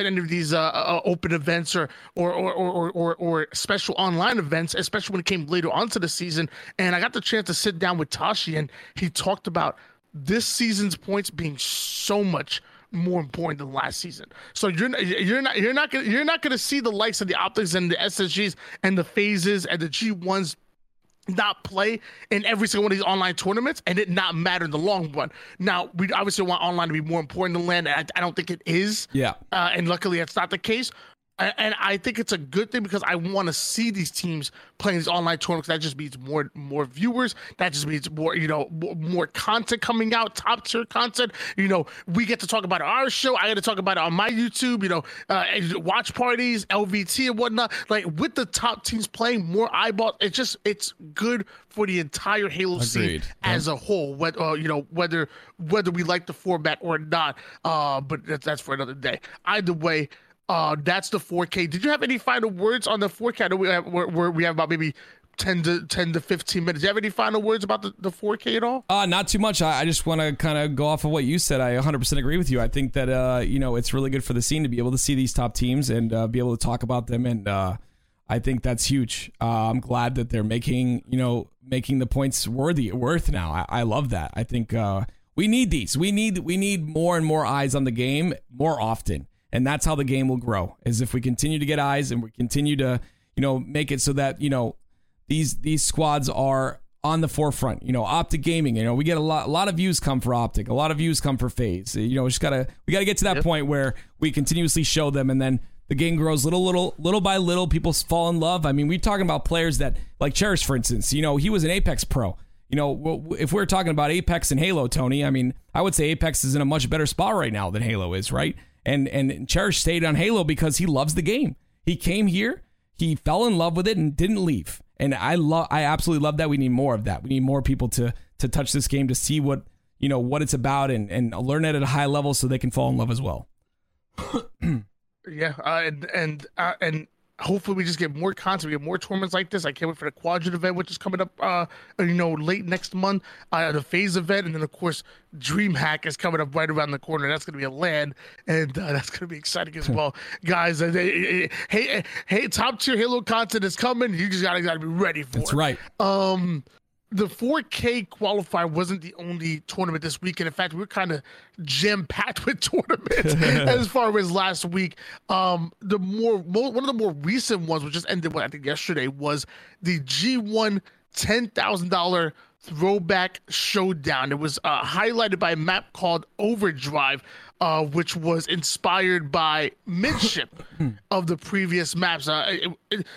open events or special online events, especially when it came later onto the season? And I got the chance to sit down with Tashi, and he talked about this season's points being so much more important than last season. So you're not gonna see the likes of the Optics and the SSGs and the FaZes and the G1s not play in every single one of these online tournaments and it not matter in the long run. Now, we obviously want online to be more important than LAN, and I don't think it is. Yeah. And luckily that's not the case. And I think it's a good thing, because I want to see these teams playing these online tournaments. That just means more viewers. That just means more, you know, more content coming out, top tier content. You know, we get to talk about our show. I get to talk about it on my YouTube, you know, watch parties, LVT and whatnot. Like, with the top teams playing, more eyeballs. It's good for the entire Halo scene as a whole, whether we like the format or not. But that's for another day. Either way, that's the 4K. Did you have any final words on the 4K? I know we have about maybe 10 to 15 minutes. Do you have any final words about the 4K at all? Not too much. I just want to kind of go off of what you said. I 100% agree with you. I think that, you know, it's really good for the scene to be able to see these top teams and be able to talk about them. And I think that's huge. I'm glad that they're making the points worth now. I love that. I think we need these. We need more and more eyes on the game more often. And that's how the game will grow, is if we continue to get eyes and we continue to, you know, make it so that, you know, these squads are on the forefront. You know, Optic Gaming, you know, we get a lot of views come for Optic, a lot of views come for FaZe. You know, we gotta get to that point where we continuously show them, and then the game grows little by little. People fall in love. I mean, we're talking about players that, like Cherish, for instance, you know, he was an Apex pro. You know, if we're talking about Apex and Halo, Tony, I mean, I would say Apex is in a much better spot right now than Halo is, right? And Cherish stayed on Halo because he loves the game. He came here, he fell in love with it, and didn't leave. And I absolutely love that. We need more of that. We need more people to touch this game, to see what, you know, what it's about, and learn it at a high level so they can fall in love as well. Yeah, and hopefully we just get more content, we get more tournaments like this. I can't wait for the Quadrant event, which is coming up, you know, late next month. The FaZe event, and then of course DreamHack is coming up right around the corner. That's going to be a LAN, and that's going to be exciting as well, guys. Hey, top tier Halo content is coming. You just gotta be ready for it. That's right. The 4K qualifier wasn't the only tournament this weekend. In fact, we were kind of jam-packed with tournaments as far as last week. One of the more recent ones, which just ended, I think, yesterday, was the G1 $10,000 Throwback Showdown. It was highlighted by a map called Overdrive, which was inspired by Midship of the previous maps.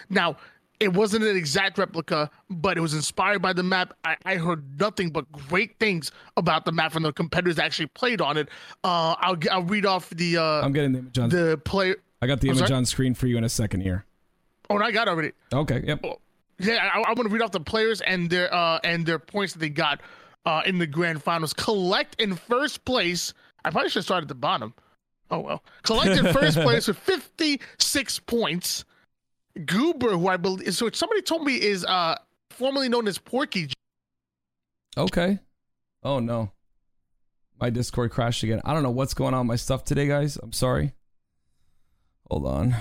Now, It wasn't an exact replica, but it was inspired by the map. I heard nothing but great things about the map from the competitors that actually played on it. I'll read off the. I'm getting the image on the play. I got the image on screen for you in a second here. Oh, and I got it already. Okay. Yep. Yeah, I want to read off the players and their points that they got in the grand finals. Collect in first place. I probably should start at the bottom. Oh well. Collect in first place with 56 points. Goober, who I believe, so somebody told me is formerly known as Porky. Okay. Oh no, my Discord crashed again. I don't know what's going on with my stuff today, guys. I'm sorry. Hold on.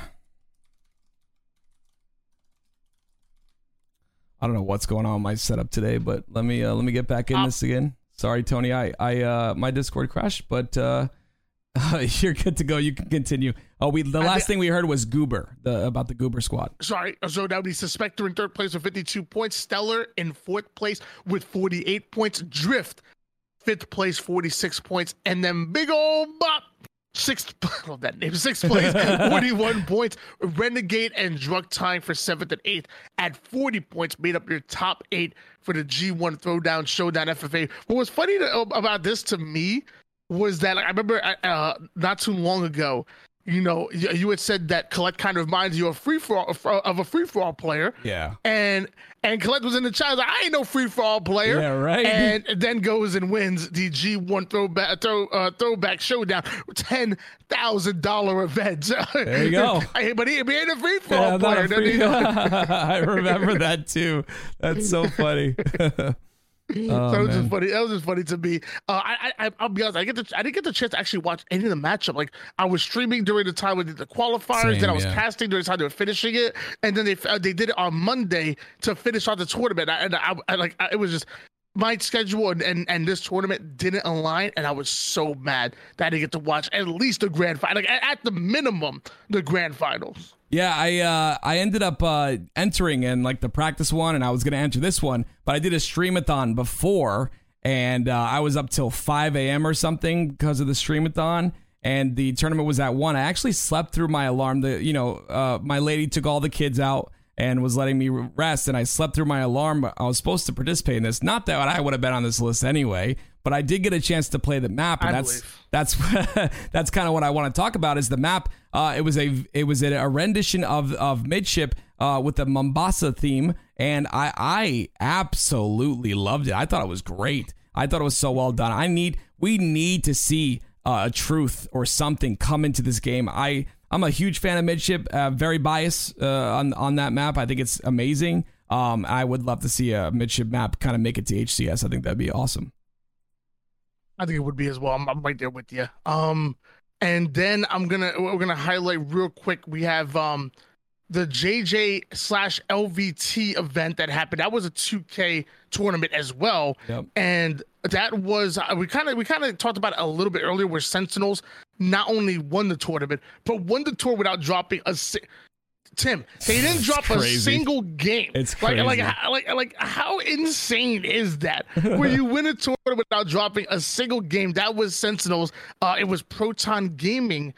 I don't know what's going on with my setup today, but let me get back in this again. Sorry, Tony. I my Discord crashed, but you're good to go. You can continue. Oh, the last thing we heard was Goober about the Goober squad. Sorry, so that would be Suspector in third place with 52 points. Stellar in fourth place with 48 points. Drift fifth place, 46 points, and then Big Old Bop. Sixth place, 41 points. Renegade and Drug Time for 7th and 8th at 40 points made up your top 8 for the G1 Throwdown Showdown FFA. What was funny about this to me was that, like, I remember not too long ago, you know, you had said that Collect kind of reminds you of a free-for-all player. Yeah. And Collect was in the chat, like, I ain't no free-for-all player. Yeah, right. And then goes and wins the G1 Throwback Showdown, $10,000 event. There you go. But he ain't a free-for-all player. I remember that, too. That's so funny. That was just funny to me. I'll be honest. I didn't get the chance to actually watch any of the matchup. Like, I was streaming during the time with the qualifiers, then I was casting during the time they were finishing it, and then they did it on Monday to finish off the tournament. I it was just my schedule and this tournament didn't align, and I was so mad that I didn't get to watch at least the grand final, like at the minimum the grand finals. Yeah, I ended up entering in like the practice one, and I was gonna enter this one, but I did a streamathon before, and I was up till 5 a.m. or something because of the streamathon, and the tournament was at 1. I actually slept through my alarm. My lady took all the kids out and was letting me rest, and I slept through my alarm. I was supposed to participate in this. Not that I would have been on this list anyway, but I did get a chance to play the map, and that's kind of what I want to talk about is the map. It was a rendition of Midship with the Mombasa theme, and I absolutely loved it. I thought it was great. I thought it was so well done. We need to see a truth or something come into this game. I'm a huge fan of Midship, very biased on that map. I think it's amazing. I would love to see a Midship map kind of make it to HCS. I think that'd be awesome. I think it would be as well. I'm right there with you. And then we're gonna highlight real quick. We have the JJ/LVT event that happened. That was a 2K tournament as well. Yep. And that was we kind of talked about it a little bit earlier, where Sentinels not only won the tournament but won the tour without dropping a. Tim, they didn't drop a single game. It's crazy. Like, how insane is that? Where you win a tour without dropping a single game. That was Sentinels. It was Proton Gaming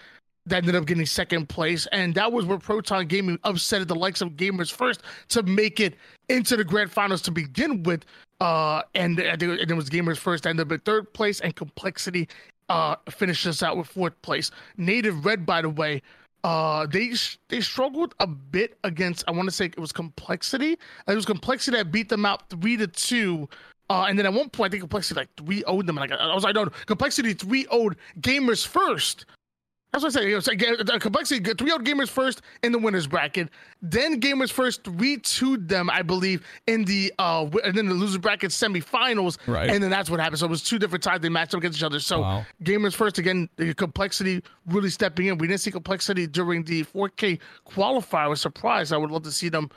that ended up getting second place, and that was where Proton Gaming upset the likes of Gamers First to make it into the grand finals to begin with. And it was Gamers First ended up in third place, and Complexity finished us out with fourth place. Native Red, by the way. They struggled a bit against, I want to say it was Complexity. It was Complexity that beat them out 3-2. And then at one point, I think Complexity like 3-0'd them. And I was like, no, Complexity 3-0'd Gamers First. That's what I said. Complexity 3-0'd Gamers First in the winners bracket. Then Gamers First 3-2'd them, I believe, in the and then the loser bracket semifinals. Right. And then that's what happened. So it was two different times they matched up against each other. So wow. Gamers First again, the Complexity really stepping in. We didn't see Complexity during the 4K qualifier. I was surprised. I would love to see them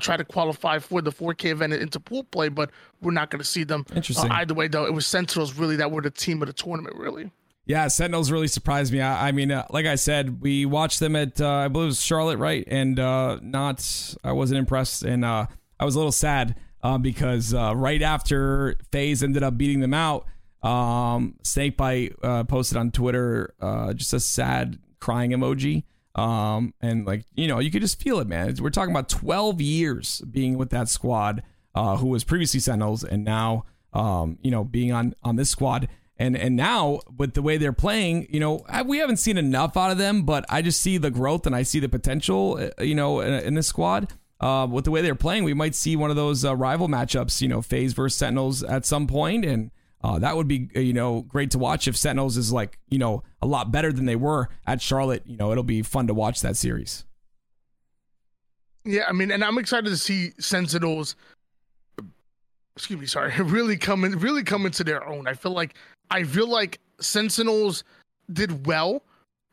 try to qualify for the 4K event into pool play, but we're not going to see them. Interesting. Either way, though, it was Sentinels really that were the team of the tournament, really. Yeah, Sentinels really surprised me. I mean, like I said, we watched them at, I believe it was Charlotte, right? And I wasn't impressed. And I was a little sad because right after FaZe ended up beating them out, Snakebite posted on Twitter just a sad crying emoji. And like, you know, you could just feel it, man. We're talking about 12 years being with that squad, who was previously Sentinels, and now, you know, being on this squad. And now with the way they're playing, you know, we haven't seen enough out of them, but I just see the growth and I see the potential, you know, in this squad. With the way they're playing, we might see one of those rival matchups, you know, FaZe versus Sentinels at some point. And that would be, you know, great to watch. If Sentinels is like, you know, a lot better than they were at Charlotte, you know, it'll be fun to watch that series. Yeah, I mean, and I'm excited to see Sentinels, really come into their own. I feel like Sentinels did well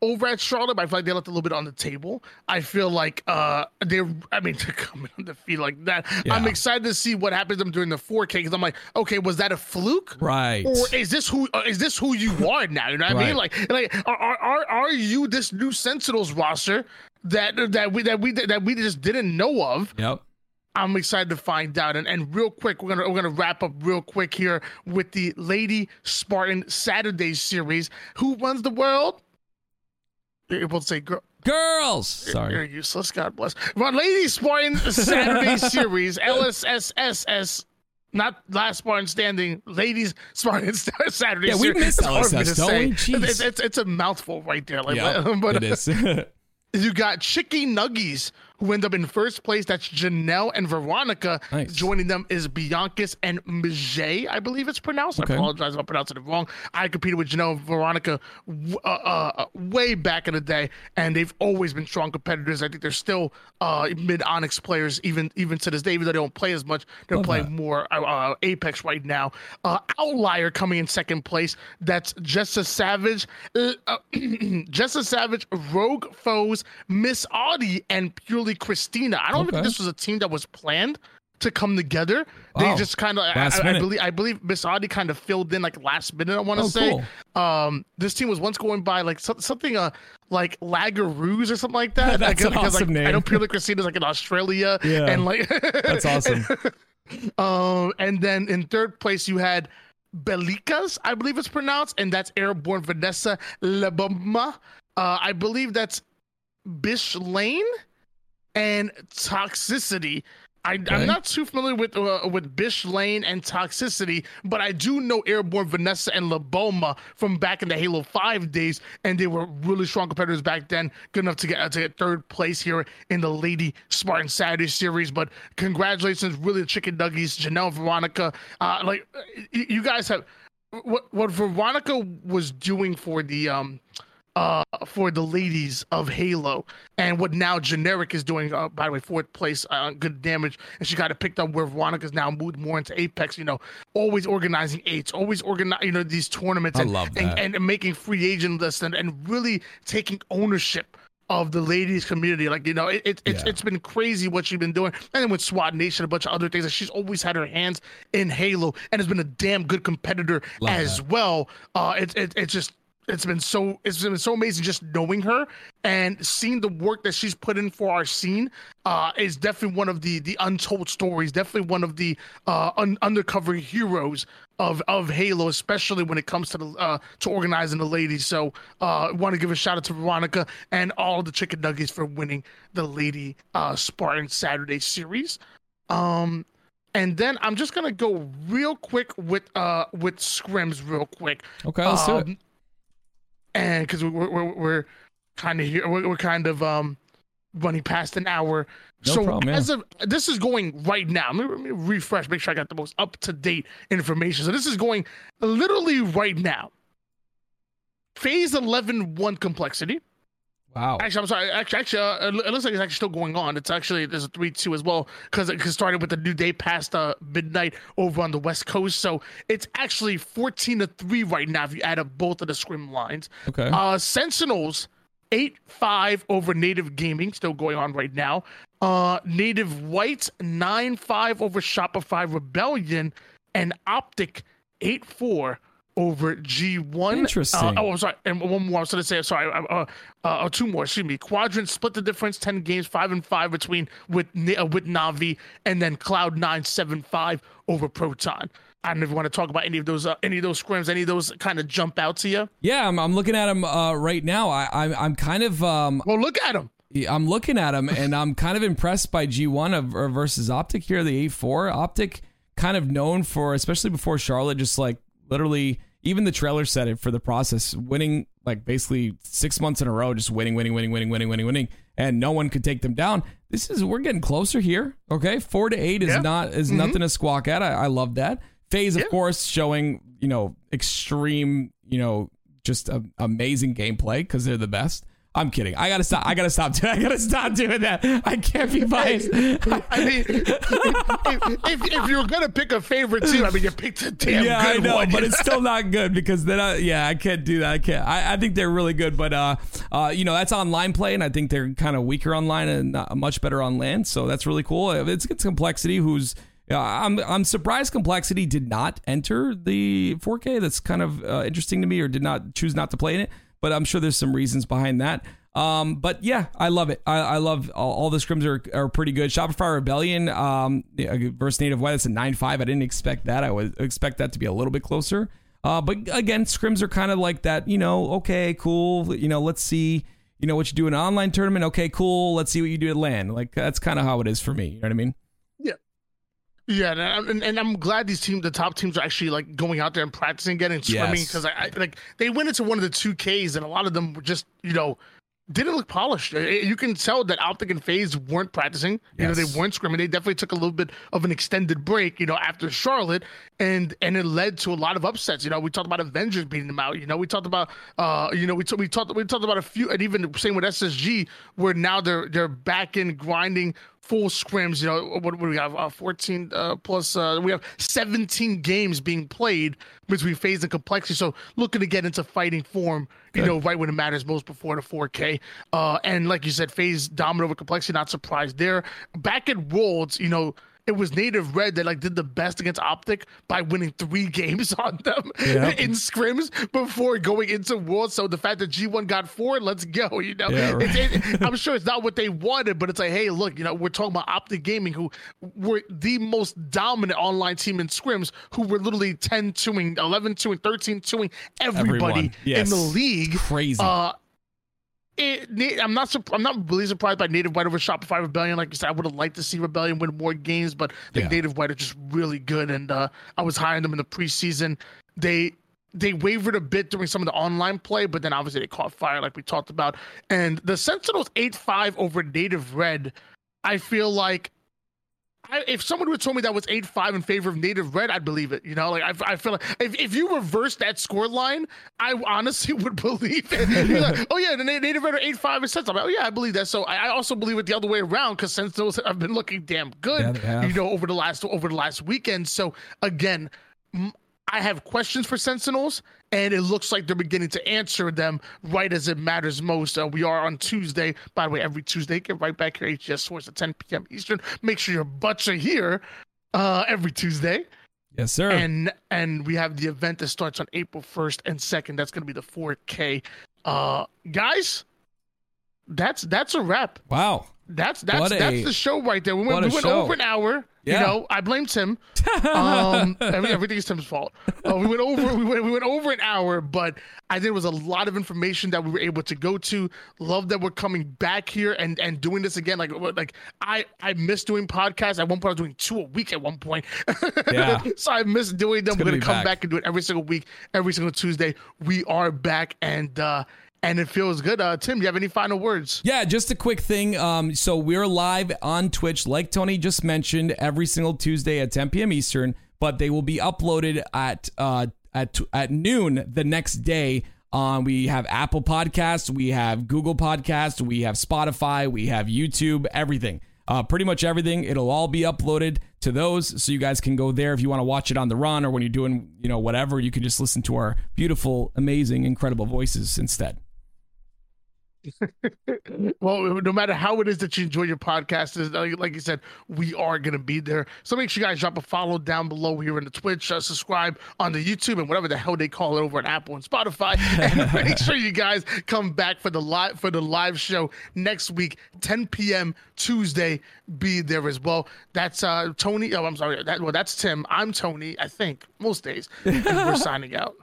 over at Charlotte, but I feel like they left a little bit on the table. I feel like they're coming on the feet like that. Yeah. I'm excited to see what happens to them during the 4K, because I'm like, okay, was that a fluke? Right. Or is this who you are now? You know what right. I mean? Like are you this new Sentinels roster that we just didn't know of? Yep. I'm excited to find out. And real quick, we're gonna wrap up real quick here with the Lady Spartan Saturday series. Who runs the world? It won't say girls. Sorry, you're useless. God bless. Run Lady Spartan Saturday series. LSSSS. Not last Spartan standing. Ladies Spartan Saturday. Yeah, we missed LSS. Don't we? It's a mouthful right there. Like, yeah, but it is. You got Chicky Nuggies, who end up in first place. That's Janelle and Veronica. Nice. Joining them is Biancas and Mijay, I believe it's pronounced. Okay. I apologize if I'm pronouncing it wrong. I competed with Janelle and Veronica way back in the day, and they've always been strong competitors. I think they're still mid-Onyx players, even to this day, even though they don't play as much. They're playing more Apex right now. Outlier coming in second place. That's Jessa Savage, Rogue Foes, Miss Audie, and Purely Christina. I don't even think this was a team that was planned to come together. Wow. They just kind of, I believe Miss Audie kind of filled in like last minute, I want to say. Cool. This team was once going by like something like Lagaroos or something like that. That's an awesome name. I know Purely Christina's like in Australia. Yeah. And like that's awesome. And then in third place you had Bellicas, I believe it's pronounced, and that's Airborne Vanessa Lebumma. I believe that's Bish Lane and Toxicity. I'm not too familiar with Bish Lane and Toxicity, but I do know Airborne Vanessa and Leboma from back in the Halo 5 days, and they were really strong competitors back then. Good enough to get third place here in the Lady Spartan Saturday series. But congratulations, really, Chicken Nuggies, Janelle, Veronica. Like you guys have what Veronica was doing for the ladies of Halo, and what now Generic is doing, by the way, fourth place, good damage, and she kind of picked up where Veronica's now moved more into Apex, you know, always organizing eights, you know, these tournaments, and making free agent lists, and really taking ownership of the ladies community. Like, you know, it's been crazy what she's been doing. And then with SWAT Nation, a bunch of other things, like she's always had her hands in Halo and has been a damn good competitor well. It's been so amazing just knowing her and seeing the work that she's put in for our scene. Is definitely one of the untold stories, definitely one of the undercover heroes of Halo, especially when it comes to the to organizing the ladies. So I want to give a shout out to Veronica and all the Chicken Nuggets for winning the Lady Spartan Saturday series. And then I'm just gonna go real quick with scrims real quick. Okay, let's do it. And because we're kind of here, we're kind of running past an hour. No so problem, as of this is going right now. Let me refresh, make sure I got the most up to date information. So this is going literally right now. Phase 11 1 complexity. Wow. Actually, I'm sorry. Actually, it looks like it's actually still going on. It's actually, there's a 3-2 as well, because it started with the new day past midnight over on the West Coast. So it's actually 14-3 right now if you add up both of the scrim lines. Okay. Sentinels 8-5 over Native Gaming, still going on right now. Native Whites 9-5 over Shopify Rebellion, and Optic 8-4. Over G1. Interesting. I'm sorry. And one more. I was going to say, sorry. Two more. Excuse me. Quadrant split the difference. 10 games, 5-5 between with Navi, and then Cloud 9 7-5 over Proton. I don't even want to talk about any of those scrims, any of those kind of jump out to you. Yeah, I'm looking at them right now. I'm kind of well, look at them. I'm looking at them, and I'm kind of impressed by G1 versus Optic here. The 8-4 Optic, kind of known for, especially before Charlotte, just like literally, even the trailer said it for the process, winning like basically 6 months in a row, just winning, and no one could take them down. We're getting closer here. Okay, 4-8 is nothing to squawk at. I love that. FaZe, of course, showing, extreme, just amazing gameplay because they're the best. I'm kidding. I gotta stop doing that. I can't be biased. I mean, if you're gonna pick a favorite team, you picked a damn good one. Yeah, I know, but it's still not good because then, I can't do that. I think they're really good, but that's online play, and I think they're kind of weaker online and not much better on land. So that's really cool. It's Complexity, who's. I'm surprised Complexity did not enter the 4K. That's kind of interesting to me, or did not choose not to play in it. But I'm sure there's some reasons behind that. But yeah, I love it. I love all the scrims are pretty good. Shopify Rebellion versus Native Red. That's a 9-5. I didn't expect that. I would expect that to be a little bit closer. But again, scrims are kind of like that. Okay, cool. Let's see. What you do in an online tournament. Okay, cool. Let's see what you do at LAN. Like that's kind of how it is for me. You know what I mean? Yeah, and I'm glad the top teams are actually like going out there and practicing again and swimming because I like they went into one of the 2Ks and a lot of them just didn't look polished. You can tell that Optic and FaZe weren't practicing. They weren't scrimming. They definitely took a little bit of an extended break, after Charlotte, and it led to a lot of upsets. We talked about Avengers beating them out. We talked about we talked about a few, and even same with SSG, where now they're back in grinding full scrims. What do we have? 14 plus. We have 17 games being played between FaZe and Complexity. So looking to get into fighting form. Good. Right when it matters most before the 4K. And like you said, FaZe dominant over Complexity. Not surprised there. Back at Worlds, it was Native Red that did the best against Optic by winning 3 games on them in scrims before going into Worlds. So the fact that G1 got 4, let's go. I'm sure it's not what they wanted, but it's like, hey, look, we're talking about Optic Gaming, who were the most dominant online team in scrims, who were literally 10-2ing, 11-2ing, 13-2ing everybody in the league. Crazy. I'm not really surprised by Native White over Shopify Rebellion. Like you said, I would have liked to see Rebellion win more games, but Native White are just really good, and I was high on them in the preseason. They wavered a bit during some of the online play, but then obviously they caught fire like we talked about. And the Sentinels 8-5 over Native Red, I feel like if someone would have told me that was 8-5 in favor of Native Red, I'd believe it. I feel like if you reverse that score line, I honestly would believe it. You're like, oh yeah, the Native Red are 8-5 and Sentinels. I'm like, oh yeah, I believe that. So I also believe it the other way around because Sentinels have been looking damn good, over the last weekend. So again, I have questions for Sentinels, and it looks like they're beginning to answer them right as it matters most. We are on Tuesday. By the way, every Tuesday, get right back here, HGS Source at 10 p.m. Eastern. Make sure your butts are here every Tuesday. Yes, sir. And we have the event that starts on April 1st and 2nd. That's going to be the 4K. Guys, that's a wrap. Wow. That's the show right there. We went over an hour. Yeah. I blame Tim. Everything's Tim's fault. We went over an hour, but I think it was a lot of information that we were able to go to. Love that we're coming back here and doing this again. Like I miss doing podcasts. At one point, I was doing 2 a week. At one point, so I miss doing them. We're gonna come back and do it every single week, every single Tuesday. We are back and it feels good. Tim, do you have any final words? Yeah, just a quick thing. So we're live on Twitch, like Tony just mentioned, every single Tuesday at 10 p.m. Eastern, but they will be uploaded at noon the next day. We have Apple Podcasts, we have Google Podcasts, we have Spotify, we have YouTube, everything. Pretty much everything. It'll all be uploaded to those, so you guys can go there if you want to watch it on the run or when you're doing, whatever. You can just listen to our beautiful, amazing, incredible voices instead. Well, no matter how it is that you enjoy your podcast, like you said, we are going to be there. So make sure you guys drop a follow down below here on the Twitch, subscribe on the YouTube and whatever the hell they call it over at Apple and Spotify. And make sure you guys come back for the live show next week, 10 p.m. Tuesday. Be there as well. That's Tony. Oh, I'm sorry. That's Tim. I'm Tony, I think, most days. And we're signing out.